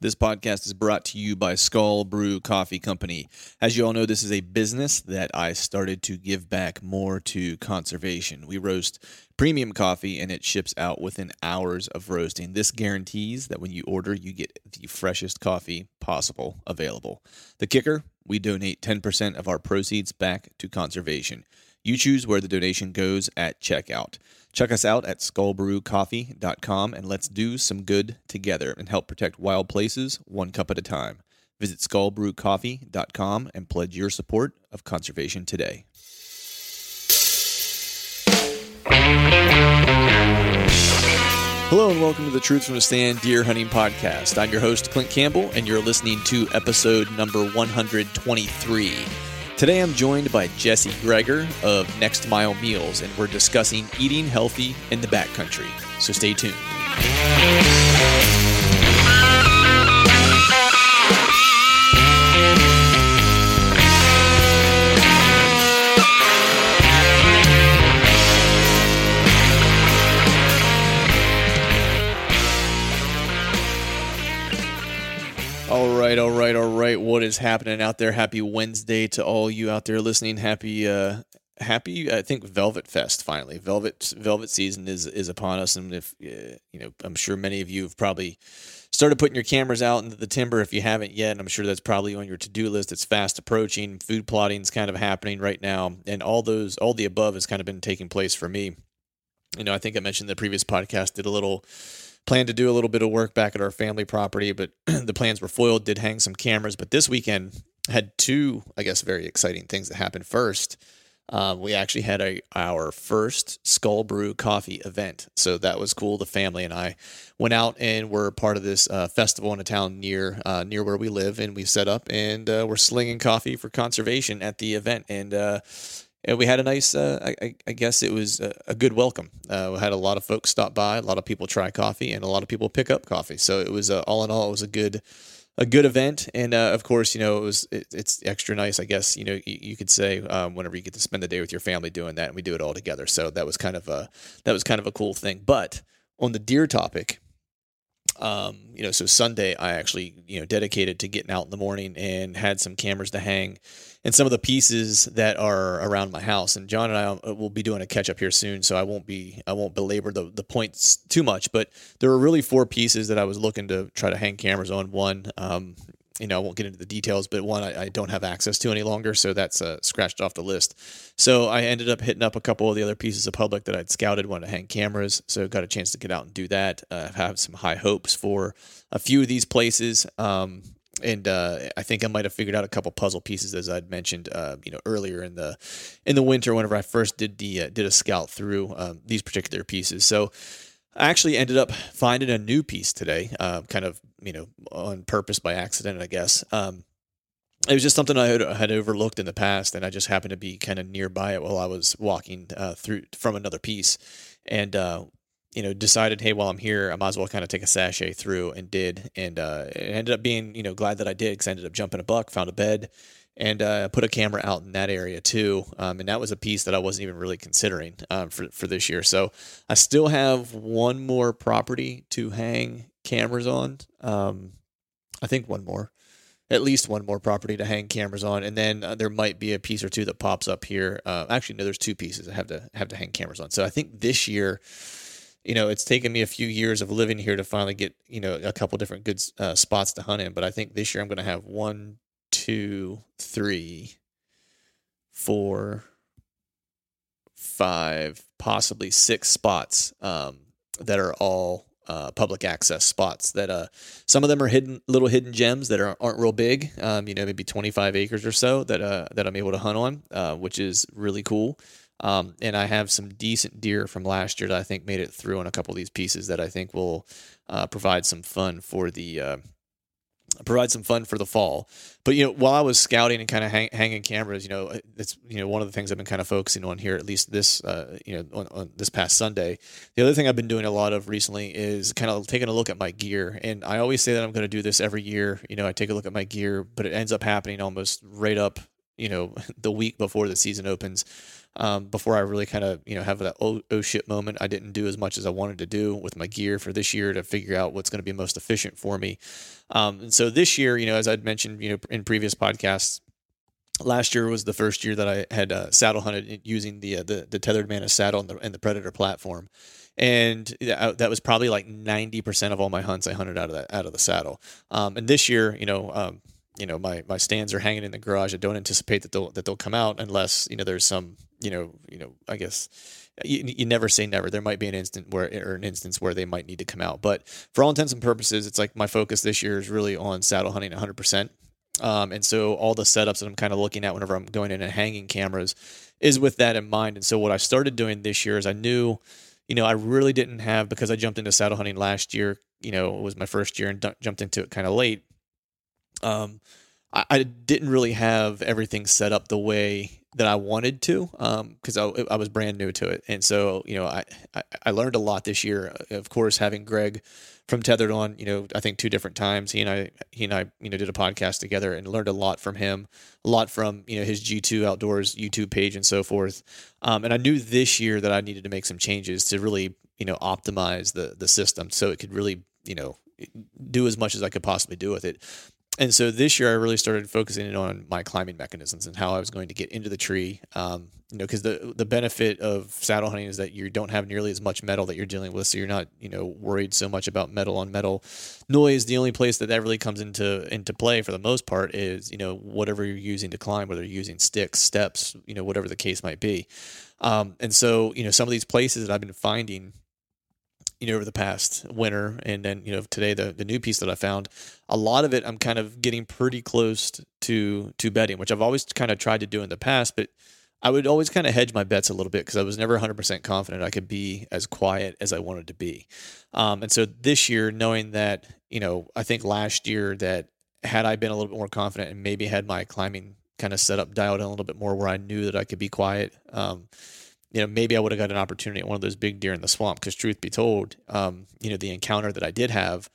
This podcast is brought to you by Skull Brew Coffee Company. As you all know, this is a business that I started to give back more to conservation. We roast premium coffee, and it ships out within hours of roasting. This guarantees that when you order, you get the freshest coffee possible available. The kicker, we donate 10% of our proceeds back to conservation. You choose where the donation goes at checkout. Check us out at skullbrewcoffee.com, and let's do some good together and help protect wild places one cup at a time. Visit skullbrewcoffee.com and pledge your support of conservation today. Hello and welcome to the Truth From The Stand Deer Hunting Podcast. I'm your host, Clint Campbell, and you're listening to episode number 123. Today I'm joined by Jesse Greger of Next Mile Meals, and we're discussing eating healthy in the backcountry, so stay tuned. All right. What is happening out there? Happy Wednesday to all you out there listening. Happy. I think Velvet Fest finally. Velvet season is upon us, and if I'm sure many of you have probably started putting your cameras out into the timber if you haven't yet. And I'm sure that's probably on your to-do list. It's fast approaching. Food plotting is kind of happening right now, and all the above has kind of been taking place for me. I think I mentioned in the previous podcast planned to do a little bit of work back at our family property, but the plans were foiled, did hang some cameras. But this weekend had two, I guess, very exciting things that happened. First, we actually had our first Skull Brew coffee event. So that was cool. The family and I went out and were part of this festival in a town near where we live. And we set up and we're slinging coffee for conservation at the event. And we had a nice, I guess it was a good welcome. We had a lot of folks stop by, a lot of people try coffee, and a lot of people pick up coffee. So it was all in all, it was a good event. And of course, it's extra nice, I guess, you could say whenever you get to spend the day with your family doing that, and we do it all together. So that was kind of a cool thing. But on the deer topic, so Sunday I actually, dedicated to getting out in the morning and had some cameras to hang and some of the pieces that are around my house. And John and I will be doing a catch up here soon, so I won't belabor the points too much, but there were really four pieces that I was looking to try to hang cameras on. One, I won't get into the details, but one I don't have access to any longer, so that's scratched off the list. So I ended up hitting up a couple of the other pieces of public that I'd scouted, wanted to hang cameras, so got a chance to get out and do that. Have some high hopes for a few of these places, and I think I might have figured out a couple puzzle pieces, as I'd mentioned, earlier in the winter whenever I first did a scout through these particular pieces. So I actually ended up finding a new piece today, kind of on purpose by accident, I guess. it was just something I had overlooked in the past, and I just happened to be kind of nearby it while I was walking through from another piece, and decided, hey, while I'm here, I might as well kind of take a sashay through, and did, and it ended up being, glad that I did, because I ended up jumping a buck, found a bed, and put a camera out in that area too. And that was a piece that I wasn't even really considering for this year. So I still have one more property to hang cameras on. I think at least one more property to hang cameras on. And then there might be a piece or two that pops up here. Actually, no, there's two pieces I have to hang cameras on. So I think this year, it's taken me a few years of living here to finally get, a couple different good spots to hunt in. But I think this year I'm going to have 1, 2, 3, 4, 5, possibly 6 spots that are all public access spots that some of them are little hidden gems that aren't real big, maybe 25 acres or so that I'm able to hunt on, which is really cool. And I have some decent deer from last year that I think made it through on a couple of these pieces that I think will provide some fun for the fall. But, while I was scouting and kind of hanging cameras, it's, one of the things I've been kind of focusing on here, at least this, on this past Sunday. The other thing I've been doing a lot of recently is kind of taking a look at my gear. And I always say that I'm going to do this every year. I take a look at my gear, but it ends up happening almost right up, the week before the season opens, before I really kind of, have that oh shit moment. I didn't do as much as I wanted to do with my gear for this year to figure out what's going to be most efficient for me. And so this year, as I'd mentioned, in previous podcasts, last year was the first year that I had saddle hunted using the Tethrd Mantis saddle and the Predator platform. And that was probably like 90% of all my hunts I hunted out of the saddle. And this year, my stands are hanging in the garage. I don't anticipate that they'll come out unless, there's some, I guess you never say never. There might be an instance where they might need to come out. But for all intents and purposes, it's like my focus this year is really on saddle hunting 100%. And so all the setups that I'm kind of looking at whenever I'm going in and hanging cameras is with that in mind. And so what I started doing this year is I knew, I really didn't have, because I jumped into saddle hunting last year, it was my first year and jumped into it kind of late. I didn't really have everything set up the way that I wanted to, because I was brand new to it. And so, I learned a lot this year, of course, having Greg from Tethrd on, I think 2 different times, he and I, did a podcast together and learned a lot from him, a lot from, his G2 Outdoors YouTube page and so forth. And I knew this year that I needed to make some changes to really, optimize the system so it could really, do as much as I could possibly do with it. And so this year I really started focusing in on my climbing mechanisms and how I was going to get into the tree, because the benefit of saddle hunting is that you don't have nearly as much metal that you're dealing with. So you're not, worried so much about metal on metal noise. The only place that really comes into play for the most part is, whatever you're using to climb, whether you're using sticks, steps, whatever the case might be. And so, some of these places that I've been finding, over the past winter, and then, today, the new piece that I found, a lot of it, I'm kind of getting pretty close to bedding, which I've always kind of tried to do in the past, but I would always kind of hedge my bets a little bit because I was never 100% confident I could be as quiet as I wanted to be. And so this year, knowing that, I think last year that had I been a little bit more confident and maybe had my climbing kind of set up dialed in a little bit more where I knew that I could be quiet, maybe I would have got an opportunity at one of those big deer in the swamp. Because truth be told, the encounter that I did have,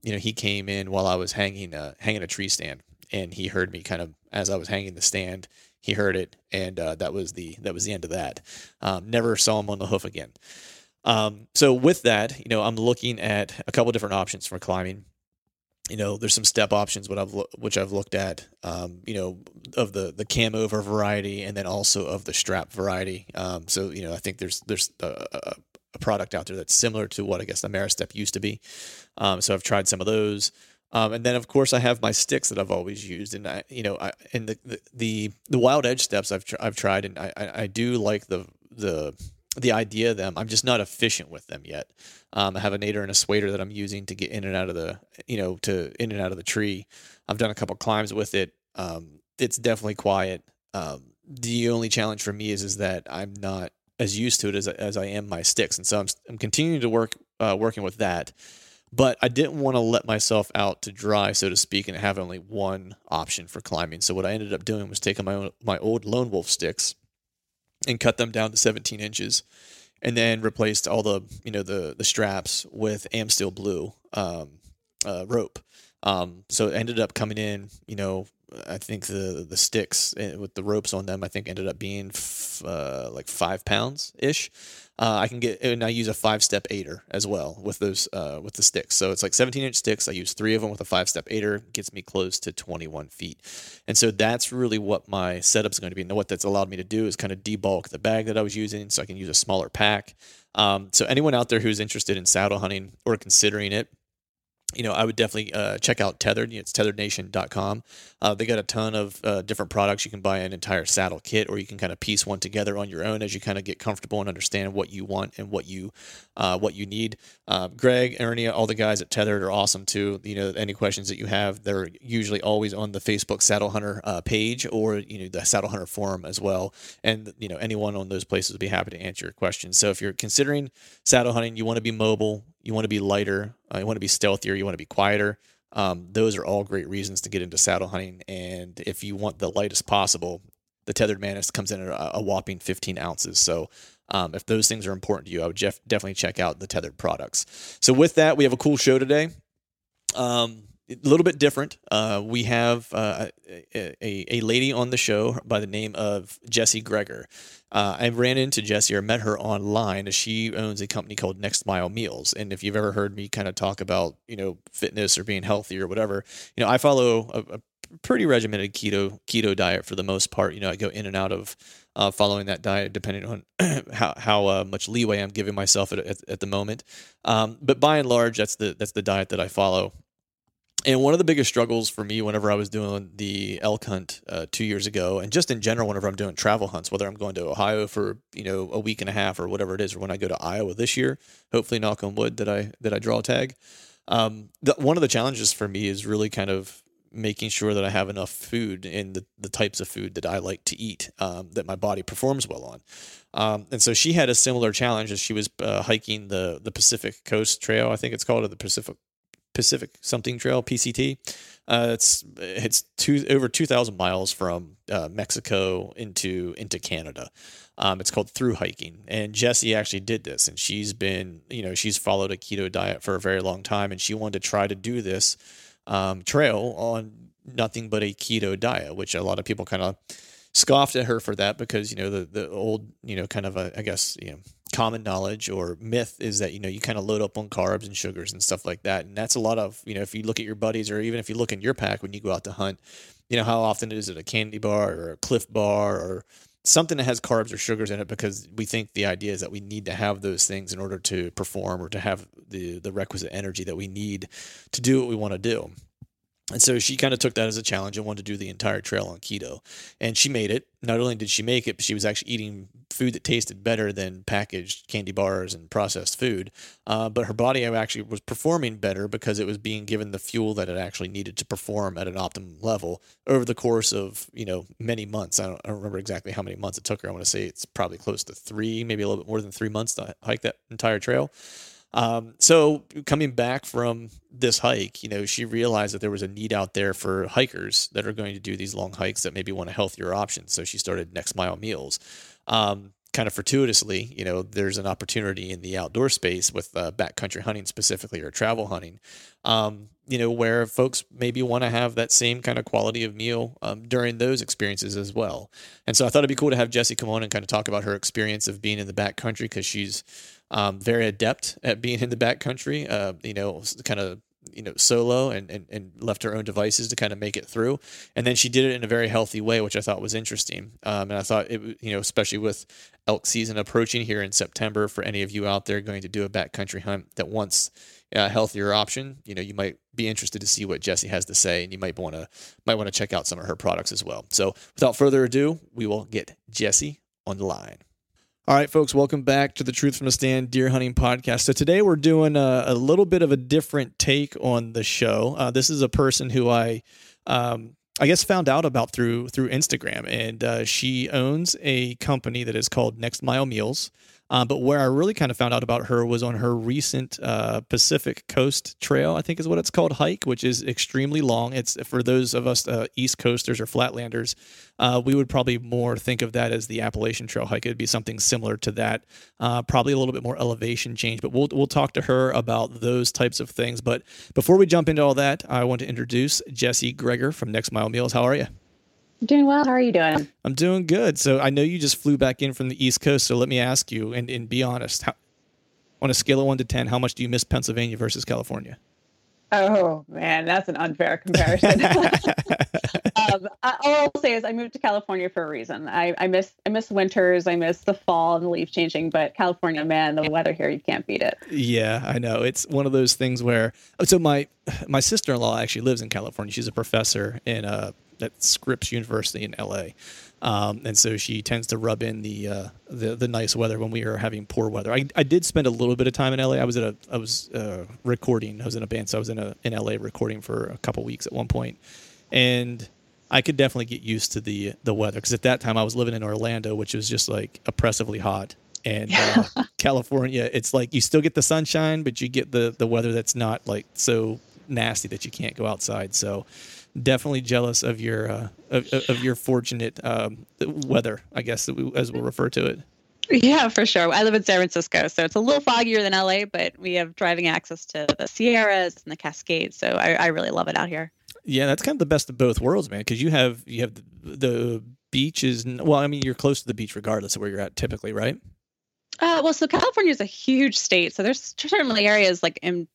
he came in while I was hanging a tree stand, and he heard me kind of as I was hanging the stand. He heard it, and that was the end of that. Never saw him on the hoof again. So with that, I'm looking at a couple different options for climbing. There's some step options, which I've looked at, of the cam over variety and then also of the strap variety. So, I think there's a product out there that's similar to what I guess the Maristep used to be. So I've tried some of those. And then of course I have my sticks that I've always used, and the Wild Edge steps I've tried, and I do like the idea of them. I'm just not efficient with them yet. I have a nader and a swader that I'm using to get in and out of the, in and out of the tree. I've done a couple climbs with it. It's definitely quiet. The only challenge for me is that I'm not as used to it as I am my sticks. And so I'm continuing to working with that. But I didn't want to let myself out to dry, so to speak, and have only one option for climbing. So what I ended up doing was taking my old Lone Wolf sticks and cut them down to 17 inches, and then replaced all the straps with Amsteel blue rope. So it ended up coming in, I think the sticks with the ropes on them, I think ended up being like 5 pounds ish. I can get, and I use a 5-step 8er as well with those, with the sticks. So it's like 17-inch sticks. I use 3 of them with a 5-step 8er, gets me close to 21 feet. And so that's really what my setup's going to be. And what that's allowed me to do is kind of debulk the bag that I was using so I can use a smaller pack. So anyone out there who's interested in saddle hunting or considering it, I would definitely check out Tethrd. It's tetherrednation.com. They got a ton of different products. You can buy an entire saddle kit, or you can kind of piece one together on your own as you kind of get comfortable and understand what you want and what you need. Greg, Ernie, all the guys at Tethrd are awesome too. Any questions that you have, they're usually always on the Facebook Saddle Hunter page, or the Saddle Hunter forum as well. And anyone on those places would be happy to answer your questions. So if you're considering saddle hunting, you want to be mobile, you want to be lighter, you want to be stealthier, you want to be quieter. Those are all great reasons to get into saddle hunting. And if you want the lightest possible, the Tethrd Mantis comes in at a whopping 15 ounces. So if those things are important to you, I would definitely check out the Tethrd products. So with that, we have a cool show today. A little bit different. We have a lady on the show by the name of Jesse Greger. I ran into Jesse, or met her online, as she owns a company called Next Mile Meals. And if you've ever heard me kind of talk about, fitness or being healthy or whatever, I follow a pretty regimented keto diet for the most part. I go in and out of following that diet depending on how much leeway I'm giving myself at the moment. But by and large, that's the diet that I follow. And one of the biggest struggles for me whenever I was doing the elk hunt 2 years ago, and just in general whenever I'm doing travel hunts, whether I'm going to Ohio for a week and a half or whatever it is, or when I go to Iowa this year, hopefully, knock on wood, that I draw a tag. One of the challenges for me is really kind of making sure that I have enough food and the types of food that I like to eat, that my body performs well on. And so she had a similar challenge as she was hiking the Pacific Coast Trail, I think it's called, or the Pacific something trail, PCT. It's over 2,000 miles from Mexico into Canada. It's called through hiking. And Jessie actually did this, and she's been, she's followed a keto diet for a very long time, and she wanted to try to do this trail on nothing but a keto diet, which a lot of people kind of scoffed at her for that, because the old kind of I guess common knowledge or myth is that you kind of load up on carbs and sugars and stuff like that. And that's a lot of, if you look at your buddies, or even if you look in your pack when you go out to hunt, how often is it a candy bar or a Cliff bar or something that has carbs or sugars in it, because we think the idea is that we need to have those things in order to perform or to have the requisite energy that we need to do what we want to do. And so she kind of took that as a challenge and wanted to do the entire trail on keto. And she made it. Not only did she make it, but she was actually eating food that tasted better than packaged candy bars and processed food. But her body actually was performing better because it was being given the fuel that it actually needed to perform at an optimum level over the course of, many months. I don't remember exactly how many months it took her. I want to say it's probably close to 3, maybe a little bit more than 3 months to hike that entire trail. So coming back from this hike, she realized that there was a need out there for hikers that are going to do these long hikes that maybe want a healthier option. So she started Next Mile Meals. Kind of fortuitously, there's an opportunity in the outdoor space with backcountry hunting specifically, or travel hunting, where folks maybe want to have that same kind of quality of meal during those experiences as well. And so I thought it'd be cool to have Jessie come on and kind of talk about her experience of being in the backcountry, because she's very adept at being in the backcountry, kind of solo and left her own devices to kind of make it through. And then she did it in a very healthy way, which I thought was interesting. And I thought it, especially with elk season approaching here in September, for any of you out there going to do a backcountry hunt that wants a healthier option, you might be interested to see what Jessie has to say, and you might want to check out some of her products as well. So without further ado, we will get Jessie on the line. All right, folks, welcome back to the Truth From The Stand Deer Hunting Podcast. So today we're doing a little bit of a different take on the show. This is a person who I guess found out about through Instagram, and she owns a company that is called Next Mile Meals. But where I really kind of found out about her was on her recent Pacific Coast Trail, I think is what it's called, hike, which is extremely long. It's for those of us East Coasters or Flatlanders, we would probably more think of that as the Appalachian Trail hike. It would be something similar to that, probably a little bit more elevation change. But we'll talk to her about those types of things. But before we jump into all that, I want to introduce Jesse Greger from Next Mile Meals. How are you? Doing well. How are you doing? I'm doing good. So I know you just flew back in from the East Coast. So let me ask you, and be honest, how, on a scale of 1 to 10, how much do you miss Pennsylvania versus California? Oh man, that's an unfair comparison. All I'll say is I moved to California for a reason. I miss winters. I miss the fall and the leaf changing, but California, man, the weather here, you can't beat it. Yeah, I know. It's one of those things where, so my sister-in-law actually lives in California. She's a professor in at Scripps University in LA. And so she tends to rub in the nice weather when we are having poor weather. I did spend a little bit of time in LA. I was in a band, so I was in LA recording for a couple weeks at one point. And I could definitely get used to the weather, because at that time I was living in Orlando, which was just like oppressively hot. And California, it's like you still get the sunshine, but you get the weather that's not like so nasty that you can't go outside. So definitely jealous of your of your fortunate weather, I guess, as we'll refer to it. Yeah, for sure. I live in San Francisco, so it's a little foggier than LA, but we have driving access to the Sierras and the Cascades, so I really love it out here. Yeah, that's kind of the best of both worlds, man, because you have the beach is, well, I mean, you're close to the beach regardless of where you're at typically, right? Well, so California is a huge state, so there's certainly areas like in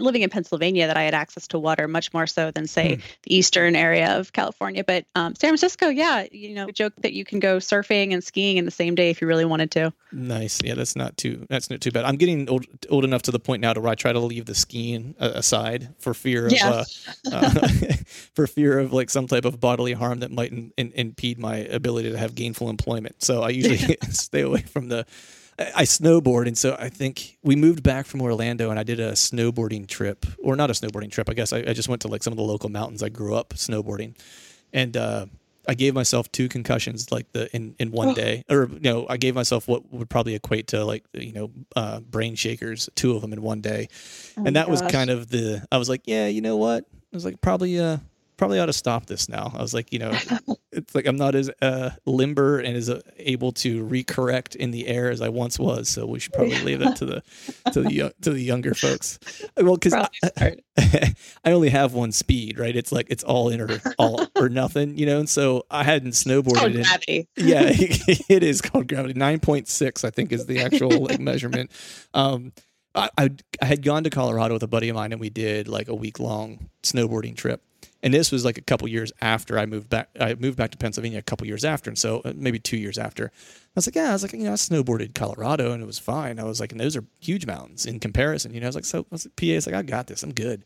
living in Pennsylvania that I had access to water much more so than, say, the eastern area of California. But San Francisco, yeah, you know, we joke that you can go surfing and skiing in the same day if you really wanted to. Nice, yeah, that's not too bad. I'm getting old enough to the point now to where I try to leave the skiing aside for fear of for fear of like some type of bodily harm that might impede my ability to have gainful employment. So I usually stay away from the. I snowboard, and so I think we moved back from Orlando, and I did a snowboarding trip, or not a snowboarding trip. I guess I just went to like some of the local mountains. I grew up snowboarding, and I gave myself 2 concussions like in one day, or you know, I gave myself what would probably equate to like, you know, brain shakers, 2 of them in one day, and that was kind of the. I was like, yeah, you know what? I was like, probably ought to stop this now. I was like, you know, it's like I'm not as limber and as able to recorrect in the air as I once was. So we should probably leave that to the younger folks. Well, because I only have one speed, right? It's like it's all or nothing, you know. And so I hadn't snowboarded. It's called gravity. Yeah, it is called gravity. 9.6, I think, is the actual like measurement. I had gone to Colorado with a buddy of mine, and we did like a week-long snowboarding trip. And this was like a couple years after I moved back. I moved back to Pennsylvania a couple years after, and so maybe 2 years after. I was like, you know, I snowboarded Colorado and it was fine. I was like, and those are huge mounta's in comparison, you know. I was like, so PA's like, I got this, I'm good.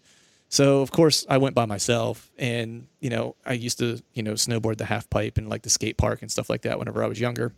So of course I went by myself, and you know, I used to, you know, snowboard the half pipe and like the skate park and stuff like that whenever I was younger.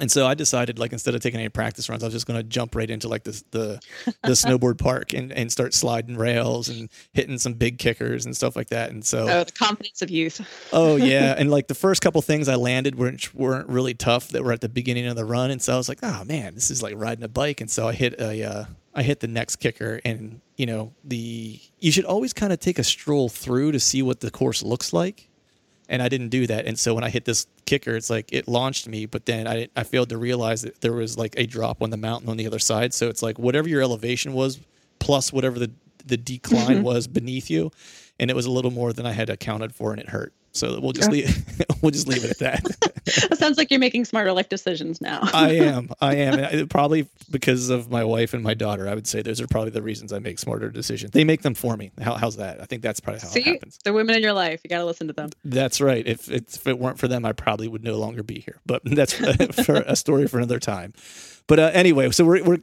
And so I decided, like, instead of taking any practice runs, I was just going to jump right into like the snowboard park and start sliding rails and hitting some big kickers and stuff like that. And so the confidence of youth. Oh yeah, and like the first couple things I landed weren't really tough, that were at the beginning of the run. And so I was like, oh man, this is like riding a bike. And so I hit the next kicker, and you know, you should always kind of take a stroll through to see what the course looks like. And I didn't do that. And so when I hit this kicker, it's like it launched me, but then I failed to realize that there was like a drop on the mountain on the other side. So it's like whatever your elevation was plus whatever the decline was beneath you. And it was a little more than I had accounted for, and it hurt. So we'll just leave it at that. It sounds like you're making smarter life decisions now. I am. And probably because of my wife and my daughter, I would say those are probably the reasons I make smarter decisions. They make them for me. How's that? I think that's probably how it happens. The women in your life, you got to listen to them. That's right. If it weren't for them, I probably would no longer be here. But that's for a story for another time. But anyway, so we're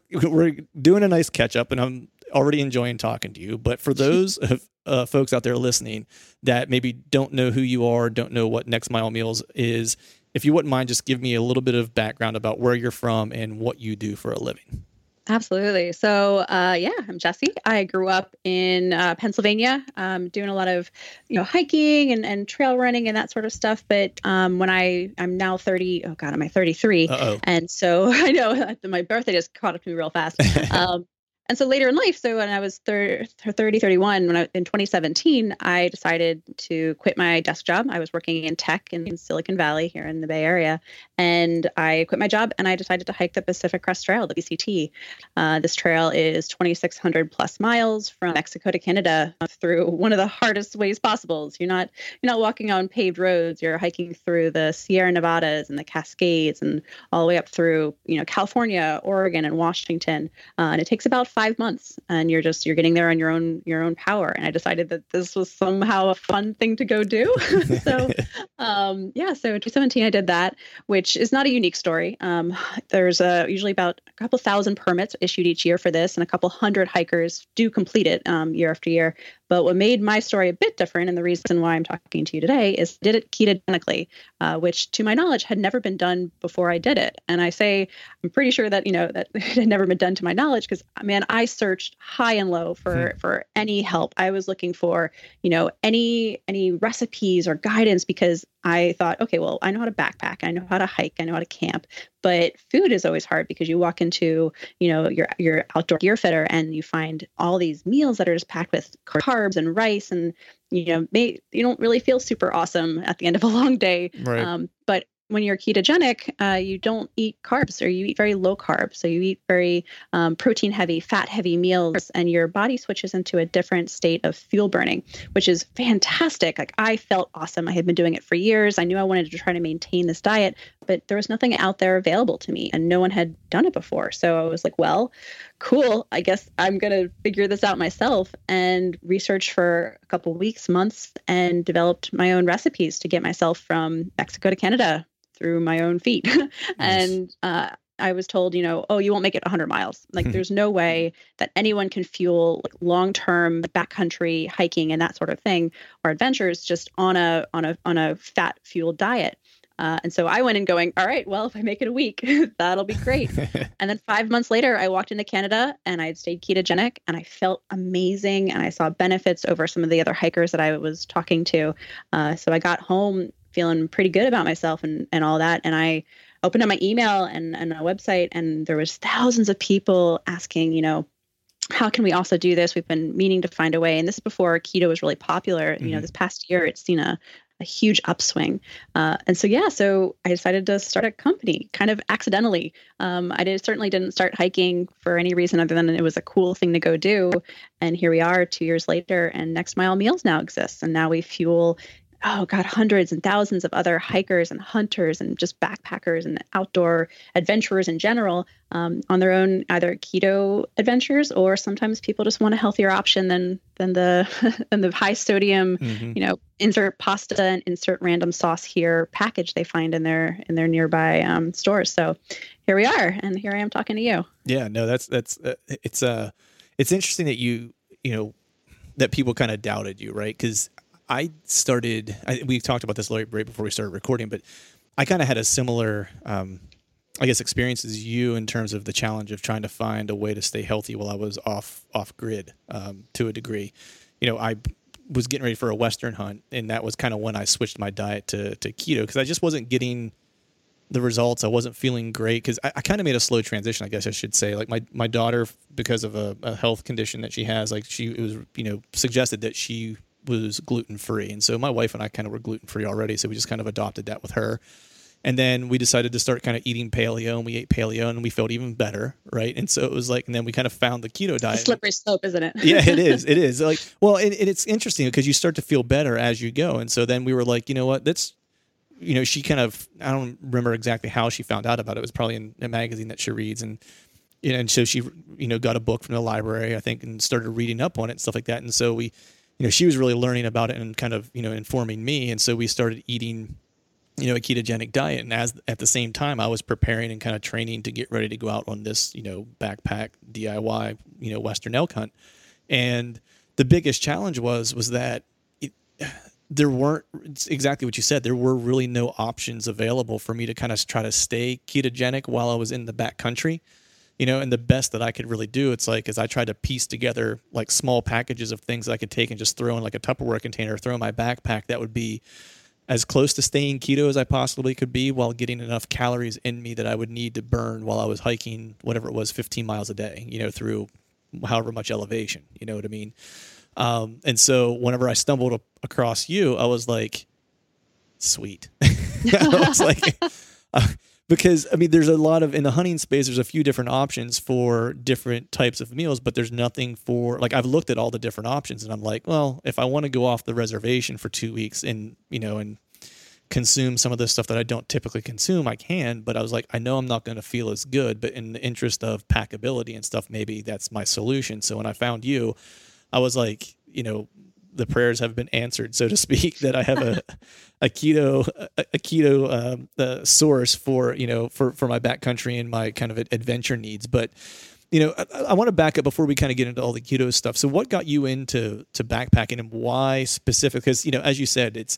doing a nice catch up, and I'm already enjoying talking to you. But for those of folks out there listening that maybe don't know who you are, don't know what Next Mile Meals is, if you wouldn't mind, just give me a little bit of background about where you're from and what you do for a living. Absolutely. So, I'm Jesse. I grew up in Pennsylvania, doing a lot of, hiking and trail running and that sort of stuff. But when I'm now 30, am I 33? Uh-oh. And so I know my birthday just caught up to me real fast. And so later in life, so when I was 31, in 2017, I decided to quit my desk job. I was working in tech in Silicon Valley here in the Bay Area. And I quit my job and I decided to hike the Pacific Crest Trail, the PCT. This trail is 2,600 plus miles from Mexico to Canada through one of the hardest ways possible. So you're not walking on paved roads. You're hiking through the Sierra Nevadas and the Cascades and all the way up through, California, Oregon, and Washington. And it takes about 5 months, and you're getting there on your own power. And I decided that this was somehow a fun thing to go do. So in 2017 I did that, which is not a unique story. There's usually about a couple thousand permits issued each year for this, and a couple hundred hikers do complete it year after year. But what made my story a bit different, and the reason why I'm talking to you today, is did it ketogenically, which to my knowledge had never been done before I did it. And I say, I'm pretty sure that, that it had never been done to my knowledge because, I searched high and low for any help. I was looking for, any recipes or guidance because I thought, okay, well, I know how to backpack, I know how to hike, I know how to camp, but food is always hard because you walk into, your outdoor gear fitter and you find all these meals that are just packed with carbs and rice, and you don't really feel super awesome at the end of a long day. Right. But when you're ketogenic, you don't eat carbs, or you eat very low carbs. So you eat very protein heavy, fat heavy meals, and your body switches into a different state of fuel burning, which is fantastic. Like, I felt awesome. I had been doing it for years. I knew I wanted to try to maintain this diet, but there was nothing out there available to me, and no one had done it before. So I was like, well, cool, I guess I'm going to figure this out myself, and research for a couple weeks, months, and developed my own recipes to get myself from Mexico to Canada through my own feet. Nice. And I was told, you won't make it 100 miles. Like, there's no way that anyone can fuel like long-term backcountry hiking and that sort of thing, or adventures, just on a fat fueled diet. And so I went in going, all right, well, if I make it a week, that'll be great. And then 5 months later, I walked into Canada and I had stayed ketogenic, and I felt amazing. And I saw benefits over some of the other hikers that I was talking to. So I got home feeling pretty good about myself and all that. And I opened up my email and a website, and there was thousands of people asking, how can we also do this? We've been meaning to find a way. And this is before keto was really popular. Mm-hmm. This past year, it's seen a huge upswing. So I decided to start a company kind of accidentally. I certainly didn't start hiking for any reason other than it was a cool thing to go do. And here we are 2 years later, and Next Mile Meals now exists. And now we fuel hundreds and thousands of other hikers and hunters and just backpackers and outdoor adventurers in general on their own either keto adventures, or sometimes people just want a healthier option than the high sodium, insert pasta and insert random sauce here package they find in their nearby stores. So here we are, and here I am talking to you. Yeah, no, that's it's interesting that that people kind of doubted you, right? Because we talked about this right before we started recording, but I kind of had a similar, experience as you in terms of the challenge of trying to find a way to stay healthy while I was off grid to a degree. I was getting ready for a Western hunt, and that was kind of when I switched my diet to keto because I just wasn't getting the results. I wasn't feeling great because I kind of made a slow transition, I guess I should say. Like my daughter, because of a health condition that she has, suggested that she was gluten-free. And so my wife and I kind of were gluten-free already. So we just kind of adopted that with her. And then we decided to start kind of eating paleo, and we ate paleo and we felt even better. Right. And so it was like, and then we kind of found the keto diet. It's a slippery slope, isn't it? Yeah, it is. It is like, well, and it's interesting because you start to feel better as you go. And so then we were like, you know what, she kind of, I don't remember exactly how she found out about it. It was probably in a magazine that she reads, and so she, got a book from the library, I think, and started reading up on it and stuff like that. And so we, she was really learning about it and kind of, informing me. And so we started eating, a ketogenic diet. And at the same time, I was preparing and kind of training to get ready to go out on this, backpack DIY, Western elk hunt. And the biggest challenge was that there weren't exactly what you said. There were really no options available for me to kind of try to stay ketogenic while I was in the backcountry. you know, and the best that I could really do, it's like, is I tried to piece together like small packages of things that I could take and just throw in like a Tupperware container, throw in my backpack. That would be as close to staying keto as I possibly could be while getting enough calories in me that I would need to burn while I was hiking, whatever it was, 15 miles a day, you know, through however much elevation, you know what I mean? And so whenever I stumbled across you, I was like, sweet. I was like, because I mean, there's a lot of, in the hunting space, there's a few different options for different types of meals, but there's nothing for, like, I've looked at all the different options and I'm like, well, if I want to go off the reservation for 2 weeks and, you know, and consume some of this stuff that I don't typically consume, I can, but I was like, I know I'm not going to feel as good, but in the interest of packability and stuff, maybe that's my solution. So when I found you, I was like, you know, the prayers have been answered, so to speak, that I have a keto source for, you know, for my backcountry and my kind of adventure needs. But, you know, I want to back up before we kind of get into all the keto stuff. So what got you into backpacking, and why specific? Because, you know, as you said, it's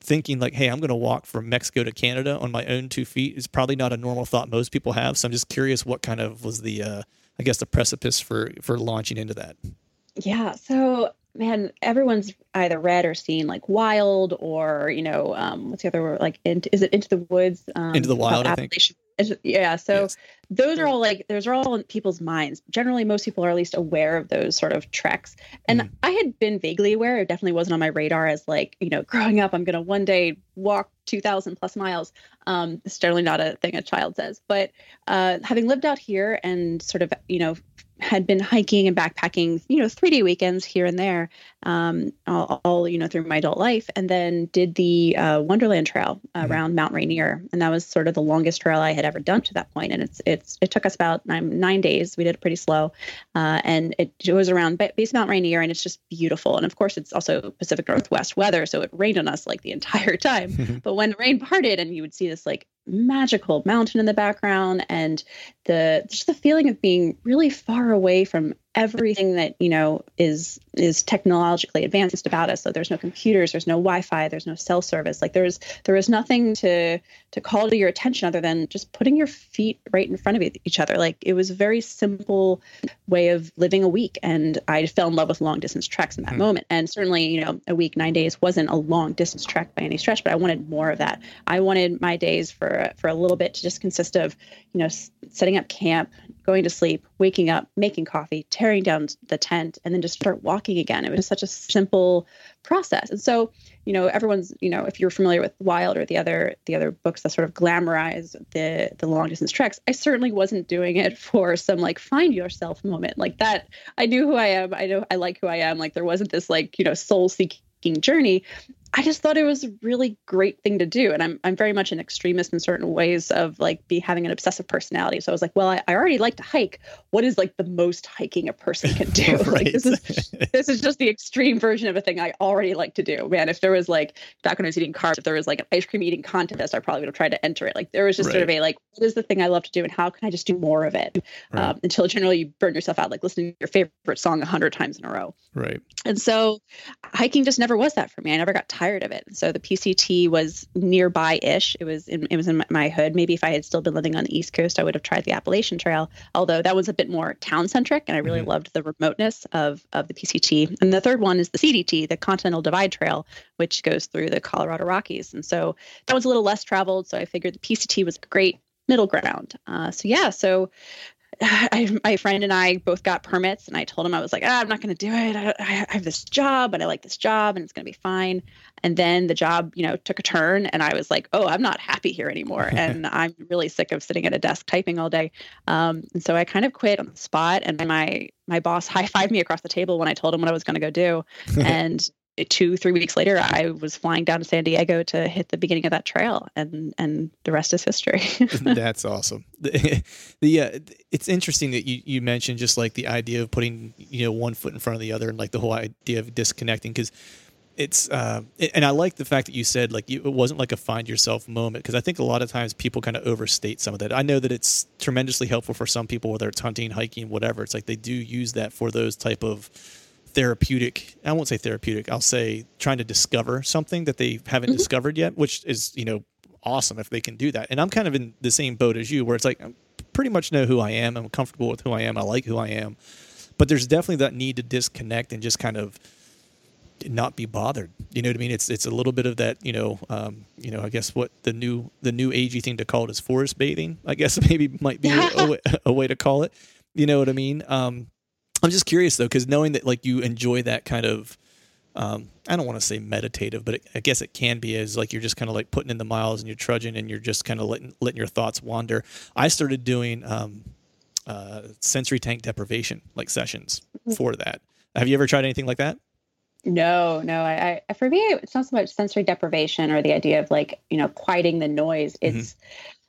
thinking like, hey, I'm going to walk from Mexico to Canada on my own 2 feet is probably not a normal thought most people have. So I'm just curious what kind of was the, I guess, the precipice for launching into that. Yeah. So, man, everyone's either read or seen like Wild or, you know, what's the other word? Like, is it Into the Woods? Into the Wild, I think. Yeah. So yes. Those are all like, those are all in people's minds. Generally, most people are at least aware of those sort of treks. And I had been vaguely aware. It definitely wasn't on my radar as like, you know, growing up, I'm going to one day walk 2,000 plus miles. It's generally not a thing a child says. But having lived out here and sort of, you know, had been hiking and backpacking, you know, 3-day weekends here and there, all, you know, through my adult life, and then did the Wonderland Trail around Mount Rainier. And that was sort of the longest trail I had ever done to that point. And it took us about 9 days. We did it pretty slow. And it was around base Mount Rainier, and it's just beautiful. And of course it's also Pacific Northwest weather. So it rained on us like the entire time, but when the rain parted and you would see this like magical mountain in the background, and just the feeling of being really far away from everything that, you know, is technologically advanced about us. So there's no computers, there's no Wi-Fi, there's no cell service. Like there is nothing to call to your attention other than just putting your feet right in front of each other. Like it was a very simple way of living a week. And I fell in love with long distance treks in that moment. And certainly, you know, a week, 9 days wasn't a long distance trek by any stretch, but I wanted more of that. I wanted my days for a little bit to just consist of, you know, setting up camp, going to sleep, waking up, making coffee, tearing down the tent, and then just start walking again. It was such a simple process. And so, you know, everyone's, you know, if you're familiar with Wild or the other books that sort of glamorize the long distance treks, I certainly wasn't doing it for some like find yourself moment like that. I knew who I am. I know I like who I am. Like there wasn't this like, you know, soul seeking journey. I just thought it was a really great thing to do. And I'm very much an extremist in certain ways of like having an obsessive personality. So I was like, well, I already like to hike. What is like the most hiking a person can do? Right. Like this is just the extreme version of a thing I already like to do, man. If there was like, back when I was eating carbs, if there was like an ice cream eating contest, I probably would have tried to enter it. Like there was just sort of a, like, what is the thing I love to do? And how can I just do more of it? Right. Until generally you burn yourself out, like listening to your favorite song 100 times in a row. Right. And so hiking just never was that for me. I never got tired of it. So the PCT was nearby-ish. It was in my hood. Maybe if I had still been living on the East Coast, I would have tried the Appalachian Trail, although that was a bit more town-centric, and I really loved the remoteness of the PCT. And the third one is the CDT, the Continental Divide Trail, which goes through the Colorado Rockies. And so that was a little less traveled, so I figured the PCT was a great middle ground. So my friend and I both got permits, and I told him, I was like, I'm not going to do it. I have this job and I like this job and it's going to be fine. And then the job, you know, took a turn, and I was like, oh, I'm not happy here anymore. And I'm really sick of sitting at a desk typing all day. And so I kind of quit on the spot, and my boss high-fived me across the table when I told him what I was going to go do. And 2-3 weeks later, I was flying down to San Diego to hit the beginning of that trail, and the rest is history. That's awesome. It's interesting that you mentioned just like the idea of putting, you know, one foot in front of the other, and like the whole idea of disconnecting, because it's and I like the fact that you said like it wasn't like a find yourself moment, because I think a lot of times people kind of overstate some of that. I know that it's tremendously helpful for some people, whether it's hunting, hiking, whatever. It's like they do use that for those type of therapeutic, I won't say therapeutic, I'll say trying to discover something that they haven't discovered yet, which is, you know, awesome if they can do that. And I'm kind of in the same boat as you, where it's like, I'm pretty much know who I am. I'm comfortable with who I am. I like who I am. But there's definitely that need to disconnect and just kind of not be bothered. You know what I mean? It's a little bit of that, I guess what the new agey thing to call it is forest bathing, I guess maybe might be a way to call it. You know what I mean? I'm just curious though, because knowing that like you enjoy that kind of, I don't want to say meditative, but I guess it can be as like, you're just kind of like putting in the miles and you're trudging and you're just kind of letting your thoughts wander. I started doing, sensory tank deprivation, like sessions for that. Have you ever tried anything like that? No. I for me, it's not so much sensory deprivation or the idea of like, quieting the noise. It's,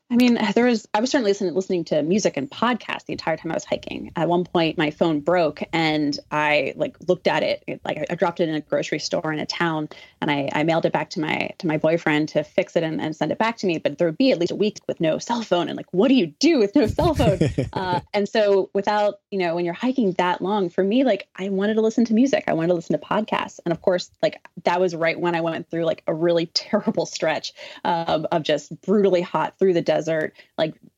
I mean, I was certainly listening to music and podcasts the entire time I was hiking. At one point, my phone broke and I looked at it. I dropped it in a grocery store in a town and I mailed it back to my boyfriend to fix it and send it back to me. But there would be at least a week with no cell phone. And what do you do with no cell phone? And so without, when you're hiking that long, for me, I wanted to listen to music. I wanted to listen to podcasts. And of course, that was right when I went through a really terrible stretch of just brutally hot through the desert,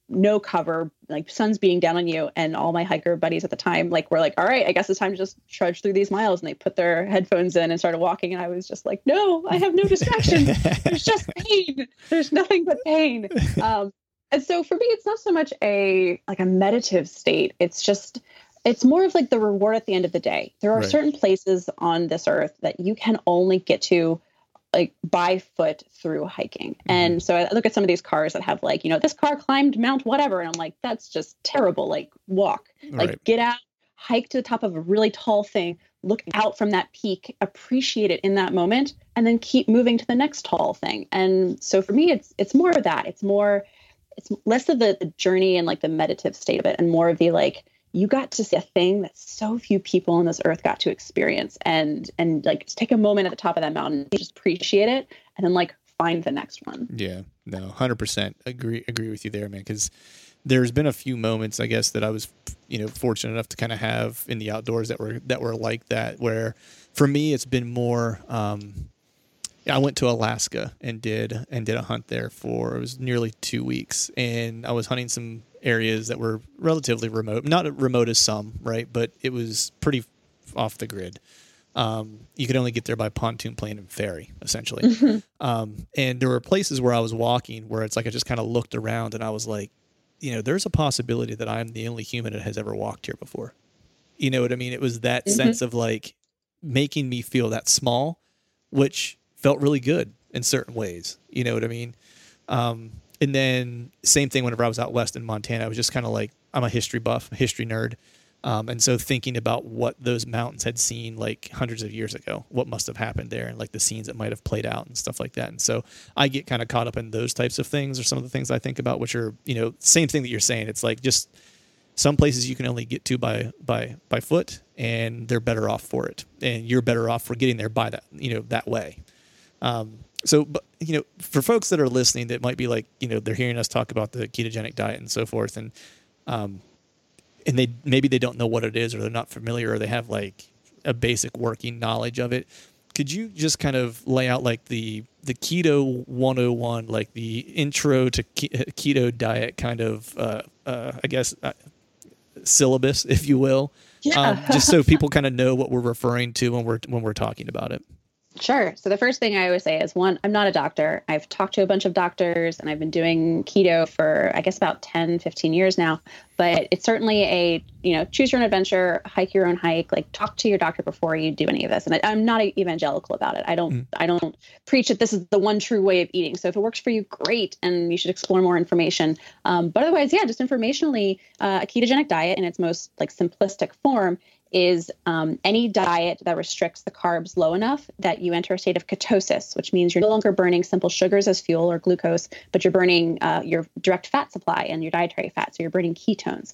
no cover, sun's being down on you. And all my hiker buddies at the time, were all right, I guess it's time to just trudge through these miles. And they put their headphones in and started walking. And I was just like, no, I have no distractions. There's just pain. There's nothing but pain. And so for me, it's not so much a meditative state. It's more of the reward at the end of the day. There are certain places on this earth that you can only get to by foot through hiking. And so I look at some of these cars that have this car climbed Mount whatever. And I'm like, that's just terrible. Walk, get out, hike to the top of a really tall thing, look out from that peak, appreciate it in that moment, and then keep moving to the next tall thing. And so for me, it's more of that. It's less of the journey and the meditative state of it and more of the you got to see a thing that so few people on this earth got to experience and just take a moment at the top of that mountain, just appreciate it. And then find the next one. Yeah, no, 100% agree with you there, man. 'Cause there's been a few moments, I guess, that I was, fortunate enough to kind of have in the outdoors that were like that, where for me, it's been more, I went to Alaska and did a hunt there it was nearly 2 weeks, and I was hunting some areas that were relatively remote, not as remote as some, right? But it was pretty off the grid. You could only get there by pontoon, plane, and ferry, essentially. Mm-hmm. And there were places where I was walking where it's I just kind of looked around and I was like, there's a possibility that I'm the only human that has ever walked here before. You know what I mean? It was that sense of making me feel that small, which felt really good in certain ways. You know what I mean? And then same thing whenever I was out west in Montana, I was just kind of I'm a history buff, history nerd. And so thinking about what those mountains had seen hundreds of years ago, what must have happened there and the scenes that might have played out and stuff like that. And so I get kind of caught up in those types of things, or some of the things I think about, which are, same thing that you're saying. It's just some places you can only get to by foot, and they're better off for it. And you're better off for getting there by that, that way. So, but, for folks that are listening, that might be they're hearing us talk about the ketogenic diet and so forth. And maybe they don't know what it is, or they're not familiar, or they have a basic working knowledge of it. Could you just kind of lay out the keto 101, the intro to keto diet kind of, I guess, syllabus, if you will, just so people kind of know what we're referring to when we're talking about it. Sure. So the first thing I always say is, one, I'm not a doctor. I've talked to a bunch of doctors and I've been doing keto for, I guess, about 10, 15 years now, but it's certainly a, choose your own adventure, hike your own hike, talk to your doctor before you do any of this. And I'm not evangelical about it. I don't preach that this is the one true way of eating. So if it works for you, great. And you should explore more information. But otherwise, just informationally, a ketogenic diet in its most simplistic form is any diet that restricts the carbs low enough that you enter a state of ketosis, which means you're no longer burning simple sugars as fuel or glucose, but you're burning your direct fat supply and your dietary fat. So you're burning ketones.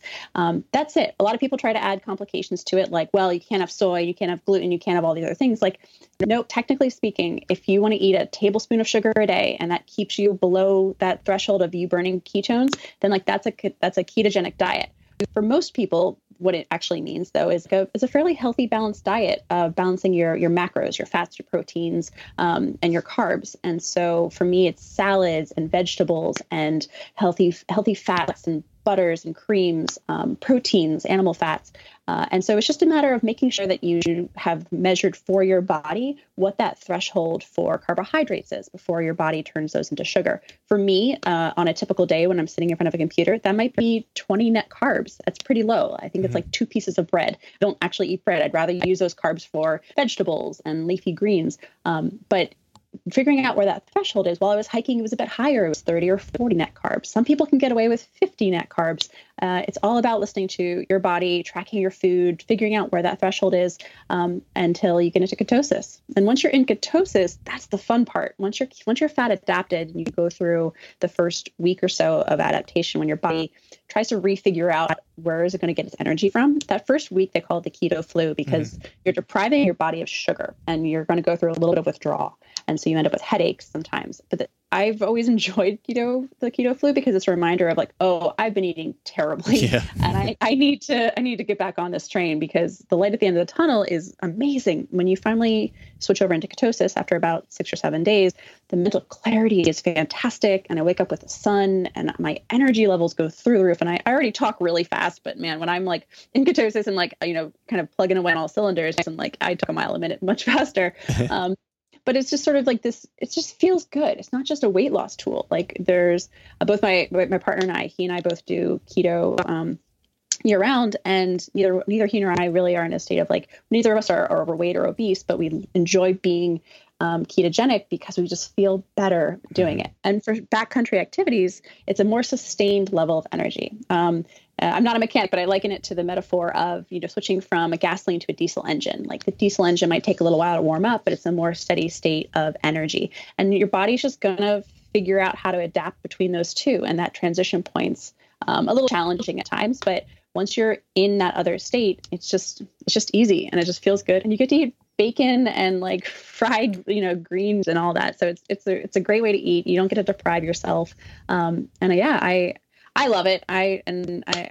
That's it. A lot of people try to add complications to it. You can't have soy, you can't have gluten, you can't have all these other things. No, technically speaking, if you want to eat a tablespoon of sugar a day and that keeps you below that threshold of you burning ketones, then that's a ketogenic diet. For most people, what it actually means, though, is a fairly healthy, balanced diet of balancing your macros, your fats, your proteins, and your carbs. And so for me, it's salads and vegetables and healthy fats and butters and creams, proteins, animal fats. And so it's just a matter of making sure that you have measured for your body what that threshold for carbohydrates is before your body turns those into sugar. For me, on a typical day when I'm sitting in front of a computer, that might be 20 net carbs. That's pretty low. I think it's like 2 pieces of bread. I don't actually eat bread. I'd rather use those carbs for vegetables and leafy greens. But figuring out where that threshold is, while I was hiking, it was a bit higher. It was 30 or 40 net carbs. Some people can get away with 50 net carbs. It's all about listening to your body, tracking your food, figuring out where that threshold is until you get into ketosis. And once you're in ketosis, that's the fun part. Once you're fat adapted and you go through the first week or so of adaptation, when your body tries to refigure out where is it going to get its energy from, that first week they call it the keto flu, because you're depriving your body of sugar and you're going to go through a little bit of withdrawal. And so you end up with headaches sometimes. But I've always enjoyed the keto flu because it's a reminder of like, oh, I've been eating terribly. Yeah. And I need to get back on this train, because the light at the end of the tunnel is amazing. When you finally switch over into ketosis after about 6 or 7 days, the mental clarity is fantastic. And I wake up with the sun and my energy levels go through the roof. And I already talk really fast, but man, when I'm like in ketosis and like, you know, kind of plugging away on all cylinders, and like I talk a mile a minute much faster. But it's just sort of like this, it just feels good. It's not just a weight loss tool. Like there's both my partner and I, he and I both do keto year round, and neither he nor I really are in a state of like, neither of us are overweight or obese, but we enjoy being ketogenic because we just feel better doing it. And for backcountry activities, it's a more sustained level of energy. I'm not a mechanic, but I liken it to the metaphor of, you know, switching from a gasoline to a diesel engine. Like the diesel engine might take a little while to warm up, but it's a more steady state of energy. And your body's just going to figure out how to adapt between those two. And that transition point's a little challenging at times, but once you're in that other state, it's just easy and it just feels good. And you get to eat bacon and like fried, you know, greens and all that. So it's a great way to eat. You don't get to deprive yourself. I love it. I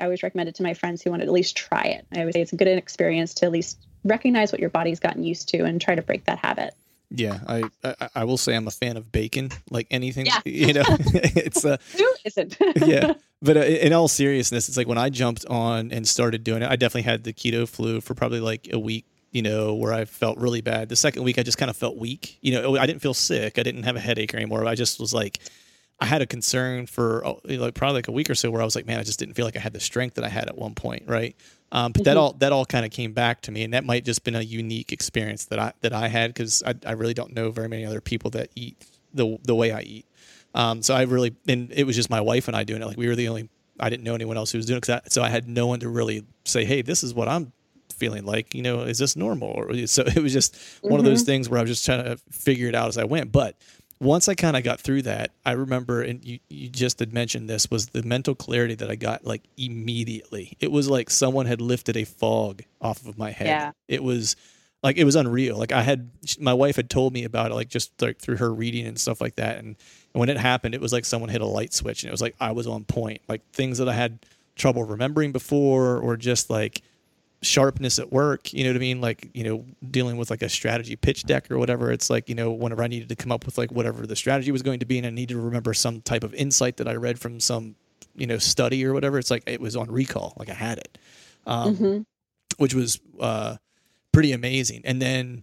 always recommend it to my friends who want to at least try it. I always say it's a good experience to at least recognize what your body's gotten used to and try to break that habit. Yeah, I will say I'm a fan of bacon, like anything, yeah. You know, it's who isn't? Yeah. But in all seriousness, it's like when I jumped on and started doing it, I definitely had the keto flu for probably like a week, you know, where I felt really bad. The second week, I just kind of felt weak. You know, I didn't feel sick. I didn't have a headache anymore. I just was like, I had a concern for like probably like a week or so where I was like, man, I just didn't feel like I had the strength that I had at one point, right? But that all kind of came back to me, and that might just been a unique experience that I had, because I really don't know very many other people that eat the way I eat. So I really, and it was just my wife and I doing it. Like we were the only, I didn't know anyone else who was doing it, so I had no one to really say, hey, this is what I'm feeling like, you know, is this normal? Or, so it was just one of those things where I was just trying to figure it out as I went, but. Once I kind of got through that, I remember, and you just had mentioned this, was the mental clarity that I got like immediately. It was like someone had lifted a fog off of my head. Yeah. It was like, it was unreal. Like my wife had told me about it, like just like through her reading and stuff like that. And when it happened, it was like someone hit a light switch, and it was like, I was on point, like things that I had trouble remembering before, or just like sharpness at work, you know what I mean? Like, you know, dealing with like a strategy pitch deck or whatever. It's like, you know, whenever I needed to come up with like whatever the strategy was going to be, and I needed to remember some type of insight that I read from some, you know, study or whatever, it's like, it was on recall. Like I had it, which was pretty amazing. And then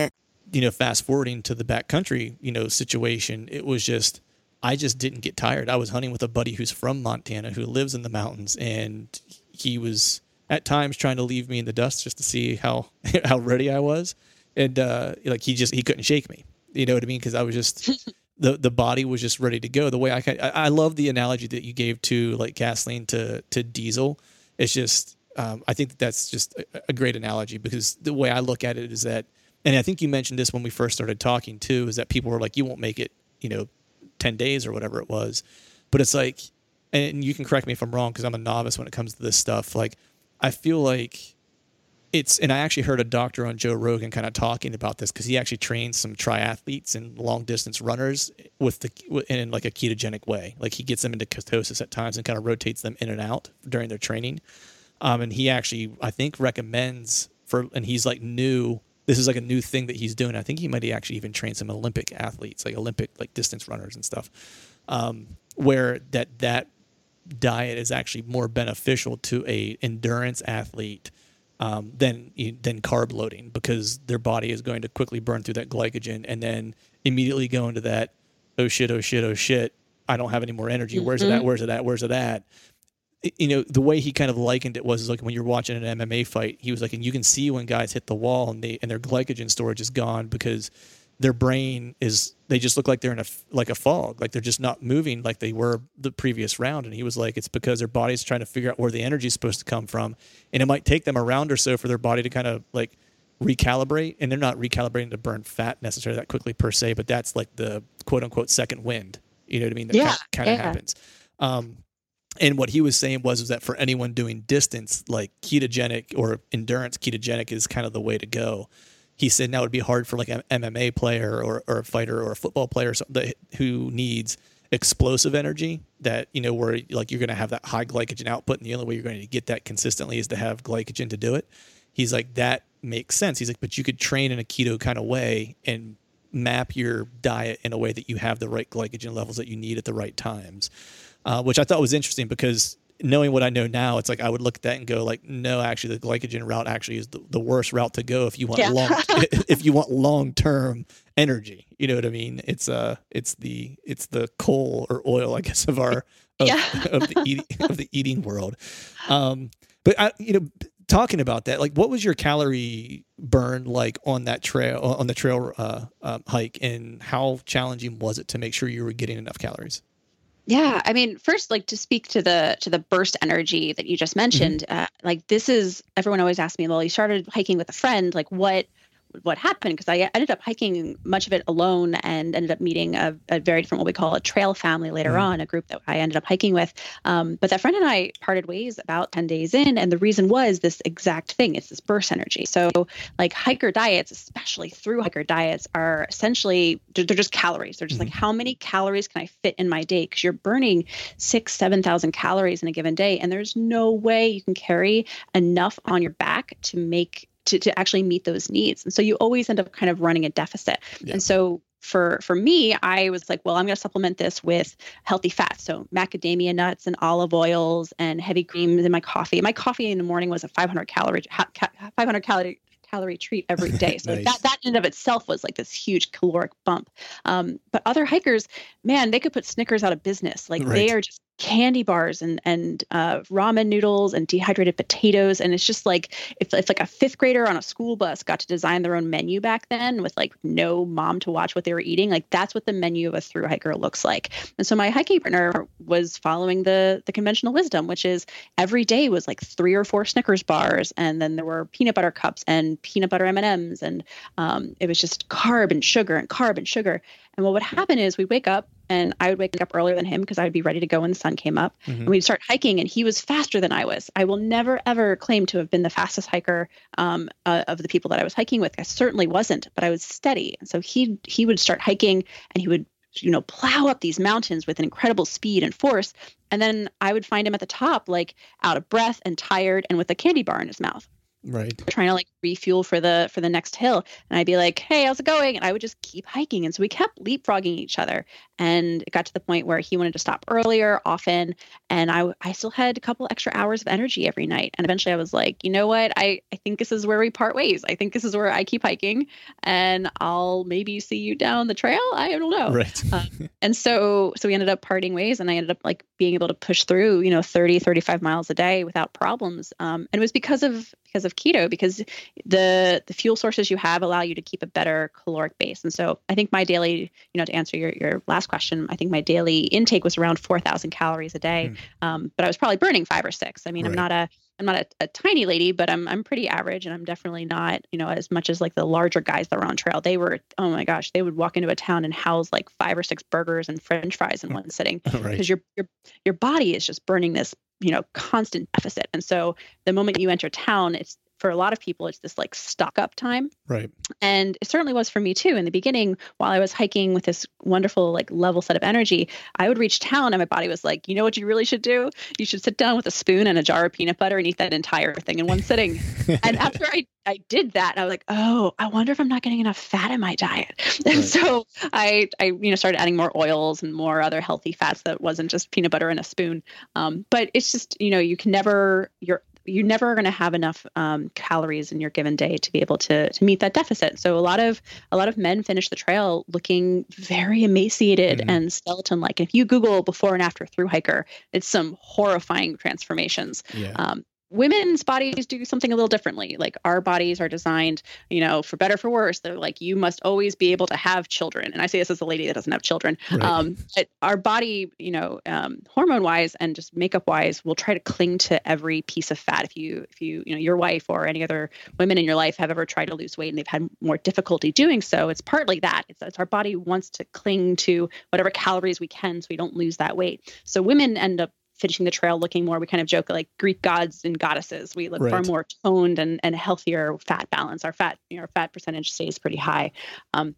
You know, fast forwarding to the backcountry, you know, situation, it was just, I just didn't get tired. I was hunting with a buddy who's from Montana, who lives in the mountains, and he was at times trying to leave me in the dust just to see how ready I was. And like, he couldn't shake me, you know what I mean? Cause I was just, the body was just ready to go. The way I love the analogy that you gave to like gasoline to diesel. It's just, I think that's just a great analogy, because the way I look at it is that, and I think you mentioned this when we first started talking too, is that people were like, you won't make it, you know, 10 days or whatever it was. But it's like, and you can correct me if I'm wrong because I'm a novice when it comes to this stuff. Like, I feel like it's, and I actually heard a doctor on Joe Rogan kind of talking about this because he actually trains some triathletes and long distance runners with in like a ketogenic way. Like, he gets them into ketosis at times and kind of rotates them in and out during their training. And he actually, I think, recommends for, and he's like new. This is like a new thing that he's doing. I think he might actually even train some Olympic athletes, like Olympic, like distance runners and stuff, where that diet is actually more beneficial to a endurance athlete than carb loading, because their body is going to quickly burn through that glycogen and then immediately go into that, oh shit, I don't have any more energy. Mm-hmm. Where's it at? You know, the way he kind of likened it was like when you're watching an MMA fight, he was like, and you can see when guys hit the wall and their glycogen storage is gone because their brain is, they just look like they're in a fog. Like, they're just not moving like they were the previous round. And he was like, it's because their body's trying to figure out where the energy is supposed to come from. And it might take them a round or so for their body to kind of like recalibrate. And they're not recalibrating to burn fat necessarily that quickly per se, but that's like the quote unquote second wind. You know what I mean? That kind of happens. And what he was saying was that for anyone doing distance, like ketogenic or endurance ketogenic is kind of the way to go. He said now it would be hard for like an MMA player or a fighter or a football player who needs explosive energy that, you know, where like you're going to have that high glycogen output. And the only way you're going to get that consistently is to have glycogen to do it. He's like, that makes sense. He's like, but you could train in a keto kind of way and map your diet in a way that you have the right glycogen levels that you need at the right times. Which I thought was interesting because knowing what I know now, it's like I would look at that and go like, no, actually the glycogen route actually is the worst route to go if you want long-term energy. You know what I mean? It's the coal or oil, I guess, of the eating world. But talking about that, like, what was your calorie burn like on the trail hike, and how challenging was it to make sure you were getting enough calories? Yeah. I mean, first, like, to speak to the burst energy that you just mentioned, mm-hmm. Like, this is, everyone always asks me, well, you started hiking with a friend, like what happened? Cause I ended up hiking much of it alone and ended up meeting a very different, what we call a trail family later mm-hmm. on, a group that I ended up hiking with. But that friend and I parted ways about 10 days in. And the reason was this exact thing. It's this burst energy. So like hiker diets, especially through hiker diets, are essentially, they're just calories. They're just mm-hmm. like, how many calories can I fit in my day? Cause you're burning 6,000 to 7,000 calories in a given day. And there's no way you can carry enough on your back to make to actually meet those needs. And so you always end up kind of running a deficit. Yeah. And so for me, I was like, well, I'm going to supplement this with healthy fats. So macadamia nuts and olive oils and heavy creams in my coffee. My coffee in the morning was a 500 calorie treat every day. So nice. that in and of itself was like this huge caloric bump. But other hikers, man, they could put Snickers out of business. Like right. They are just candy bars and ramen noodles and dehydrated potatoes. And it's just like, if like a fifth grader on a school bus got to design their own menu back then with like no mom to watch what they were eating, like that's what the menu of a thru hiker looks like. And so my hiking partner was following the conventional wisdom, which is every day was like 3 or 4 Snickers bars. And then there were peanut butter cups and peanut butter M&Ms. And it was just carb and sugar and carb and sugar. And what would happen is we'd wake up, and I would wake up earlier than him because I would be ready to go when the sun came up. Mm-hmm. And we'd start hiking, and he was faster than I was. I will never, ever claim to have been the fastest hiker of the people that I was hiking with. I certainly wasn't, but I was steady. And so he would start hiking, and he would, plow up these mountains with an incredible speed and force. And then I would find him at the top, like out of breath and tired and with a candy bar in his mouth. Right. Trying to like refuel for the next hill. And I'd be like, hey, how's it going? And I would just keep hiking. And so we kept leapfrogging each other. And it got to the point where he wanted to stop earlier often. And I still had a couple extra hours of energy every night. And eventually I was like, you know what? I think this is where we part ways. I think this is where I keep hiking, and I'll maybe see you down the trail. I don't know. Right. And so we ended up parting ways, and I ended up like being able to push through, 30, 35 miles a day without problems. And it was because of keto, because the fuel sources you have allow you to keep a better caloric base. And so I think my daily, to answer your last question, I think my daily intake was around 4,000 calories a day. But I was probably burning 5 or 6. I mean, right. I'm not a I'm not a tiny lady, but I'm pretty average, and I'm definitely not, you know, as much as like the larger guys that were on trail. They were, oh my gosh, they would walk into a town and house like 5 or 6 burgers and French fries in one sitting, because right. your body is just burning this, you know, constant deficit. And so the moment you enter town, it's, for a lot of people, it's this like stock up time. Right. And it certainly was for me too. In the beginning, while I was hiking with this wonderful like level set of energy, I would reach town and my body was like, you know what you really should do? You should sit down with a spoon and a jar of peanut butter and eat that entire thing in one sitting. And after I did that, I was like, oh, I wonder if I'm not getting enough fat in my diet. And right. So I, you know, started adding more oils and more other healthy fats that wasn't just peanut butter and a spoon. But it's just, you know, you can never, you're never going to have enough calories in your given day to be able to meet that deficit. So a lot of men finish the trail looking very emaciated mm-hmm. and skeleton-like. If you Google before and after thru hiker, it's some horrifying transformations. Yeah. Women's bodies do something a little differently. Like our bodies are designed, you know, for better, for worse. They're like, you must always be able to have children. And I say this as a lady that doesn't have children. Right. But our body, you know, hormone wise and just makeup wise, will try to cling to every piece of fat. If you, you know, your wife or any other women in your life have ever tried to lose weight and they've had more difficulty doing so, it's partly that. It's our body wants to cling to whatever calories we can so we don't lose that weight. So women end up finishing the trail looking more, we kind of joke like Greek gods and goddesses. We look right. far more toned and healthier fat balance. Our fat, you know, our fat percentage stays pretty high. But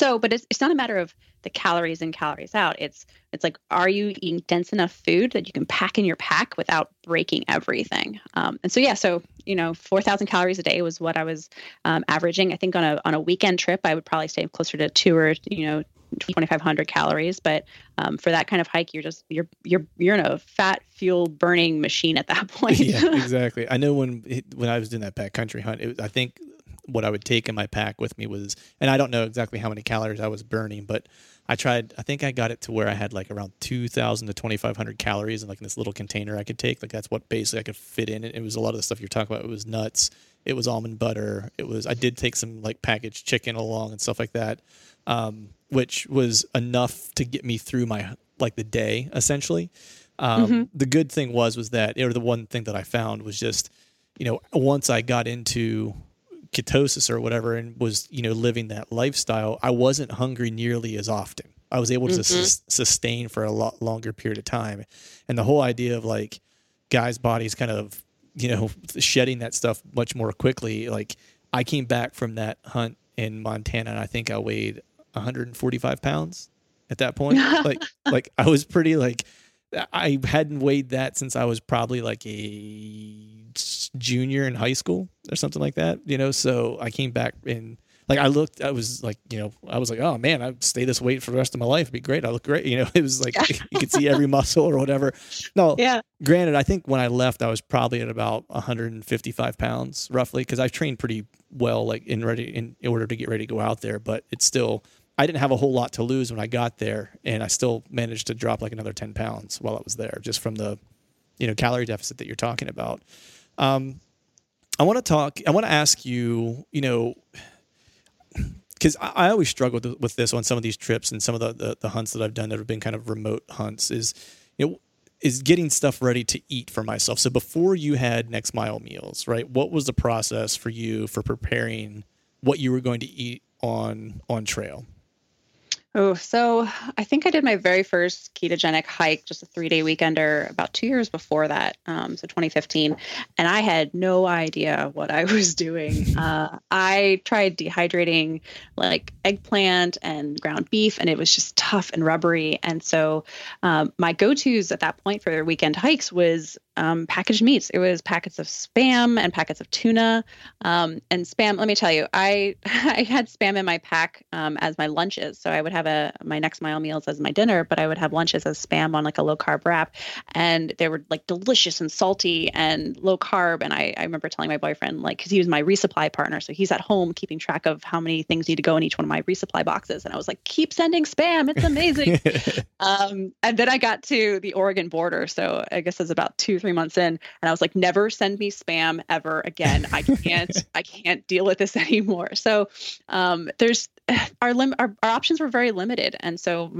it's not a matter of the calories in, calories out. It's like, are you eating dense enough food that you can pack in your pack without breaking everything? So, you know, 4,000 calories a day was what I was averaging. I think on a weekend trip, I would probably stay closer to 2,500 calories. But for that kind of hike, you're in a fat fuel burning machine at that point. Yeah, exactly. I know when I was doing that backcountry hunt, I think what I would take in my pack with me was, and I don't know exactly how many calories I was burning, but I think I got it to where I had like around 2,000 to 2,500 calories in like in this little container I could take. Like that's what basically I could fit in. It was a lot of the stuff you're talking about. It was nuts. It was almond butter. I did take some like packaged chicken along and stuff like that, which was enough to get me through my, like the day essentially. The good thing was that, or the one thing that I found was just, you know, once I got into ketosis or whatever and was, you know, living that lifestyle, I wasn't hungry nearly as often. I was able to sustain for a lot longer period of time. And the whole idea of like guys' bodies kind of, you know, shedding that stuff much more quickly. Like I came back from that hunt in Montana and I think I weighed 145 pounds at that point. like I was pretty like, I hadn't weighed that since I was probably like a junior in high school or something like that, you know? So I came back and like, I was like, oh man, I'd stay this weight for the rest of my life. It'd be great. I look great. You know, it was like, you could see every muscle or whatever. No, yeah. Granted, I think when I left, I was probably at about 155 pounds roughly. Cause I've trained pretty well, like in order to get ready to go out there, but it's still, I didn't have a whole lot to lose when I got there, and I still managed to drop like another 10 pounds while I was there, just from the, you know, calorie deficit that you're talking about. I want to ask you, you know, because I always struggle with this on some of these trips and some of the hunts that I've done that have been kind of remote hunts is getting stuff ready to eat for myself. So before you had Next Mile Meals, right? What was the process for you for preparing what you were going to eat on trail? Oh, so I think I did my very first ketogenic hike, just a 3-day weekender, about 2 years before that, so 2015, and I had no idea what I was doing. I tried dehydrating like eggplant and ground beef, and it was just tough and rubbery. And so my go-tos at that point for weekend hikes was packaged meats. It was packets of Spam and packets of tuna. And Spam, let me tell you, I had Spam in my pack as my lunches, so I would have my Next Mile Meals as my dinner, but I would have lunches as Spam on like a low carb wrap, and they were like delicious and salty and low carb. And I remember telling my boyfriend, like, cause he was my resupply partner. So he's at home keeping track of how many things need to go in each one of my resupply boxes. And I was like, keep sending Spam. It's amazing. And then I got to the Oregon border. So I guess it was about 2-3 months in, and I was like, never send me Spam ever again. I can't deal with this anymore. So, our options were very limited. And so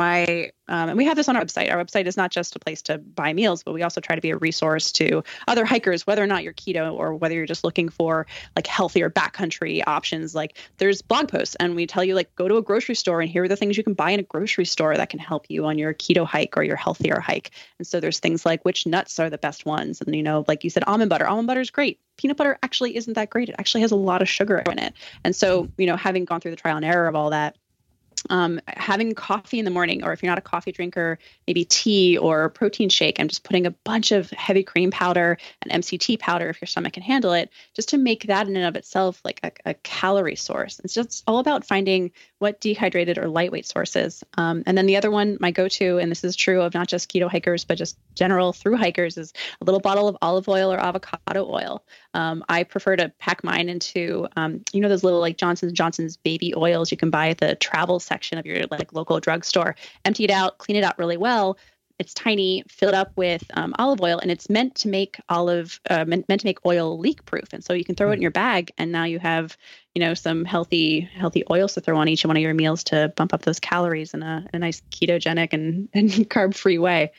and we have this on our website. Our website is not just a place to buy meals, but we also try to be a resource to other hikers, whether or not you're keto or whether you're just looking for like healthier backcountry options. Like there's blog posts and we tell you like, go to a grocery store and here are the things you can buy in a grocery store that can help you on your keto hike or your healthier hike. And so there's things like which nuts are the best ones. And, you know, like you said, almond butter is great. Peanut butter actually isn't that great. It actually has a lot of sugar in it. And so, you know, having gone through the trial and error of all that, having coffee in the morning, or if you're not a coffee drinker, maybe tea or protein shake, and just putting a bunch of heavy cream powder and MCT powder, if your stomach can handle it, just to make that in and of itself like a calorie source. It's just all about finding what dehydrated or lightweight sources. And then the other one, my go-to, and this is true of not just keto hikers, but just general through hikers, is a little bottle of olive oil or avocado oil. I prefer to pack mine into, you know, those little like Johnson & Johnson's baby oils you can buy at the travel section of your like local drugstore. Empty it out, clean it out really well. It's tiny, fill it up with olive oil, and it's meant to make oil leak proof. And so you can throw it in your bag, and now you have, you know, some healthy oils to throw on each one of your meals to bump up those calories in a nice ketogenic and carb free way.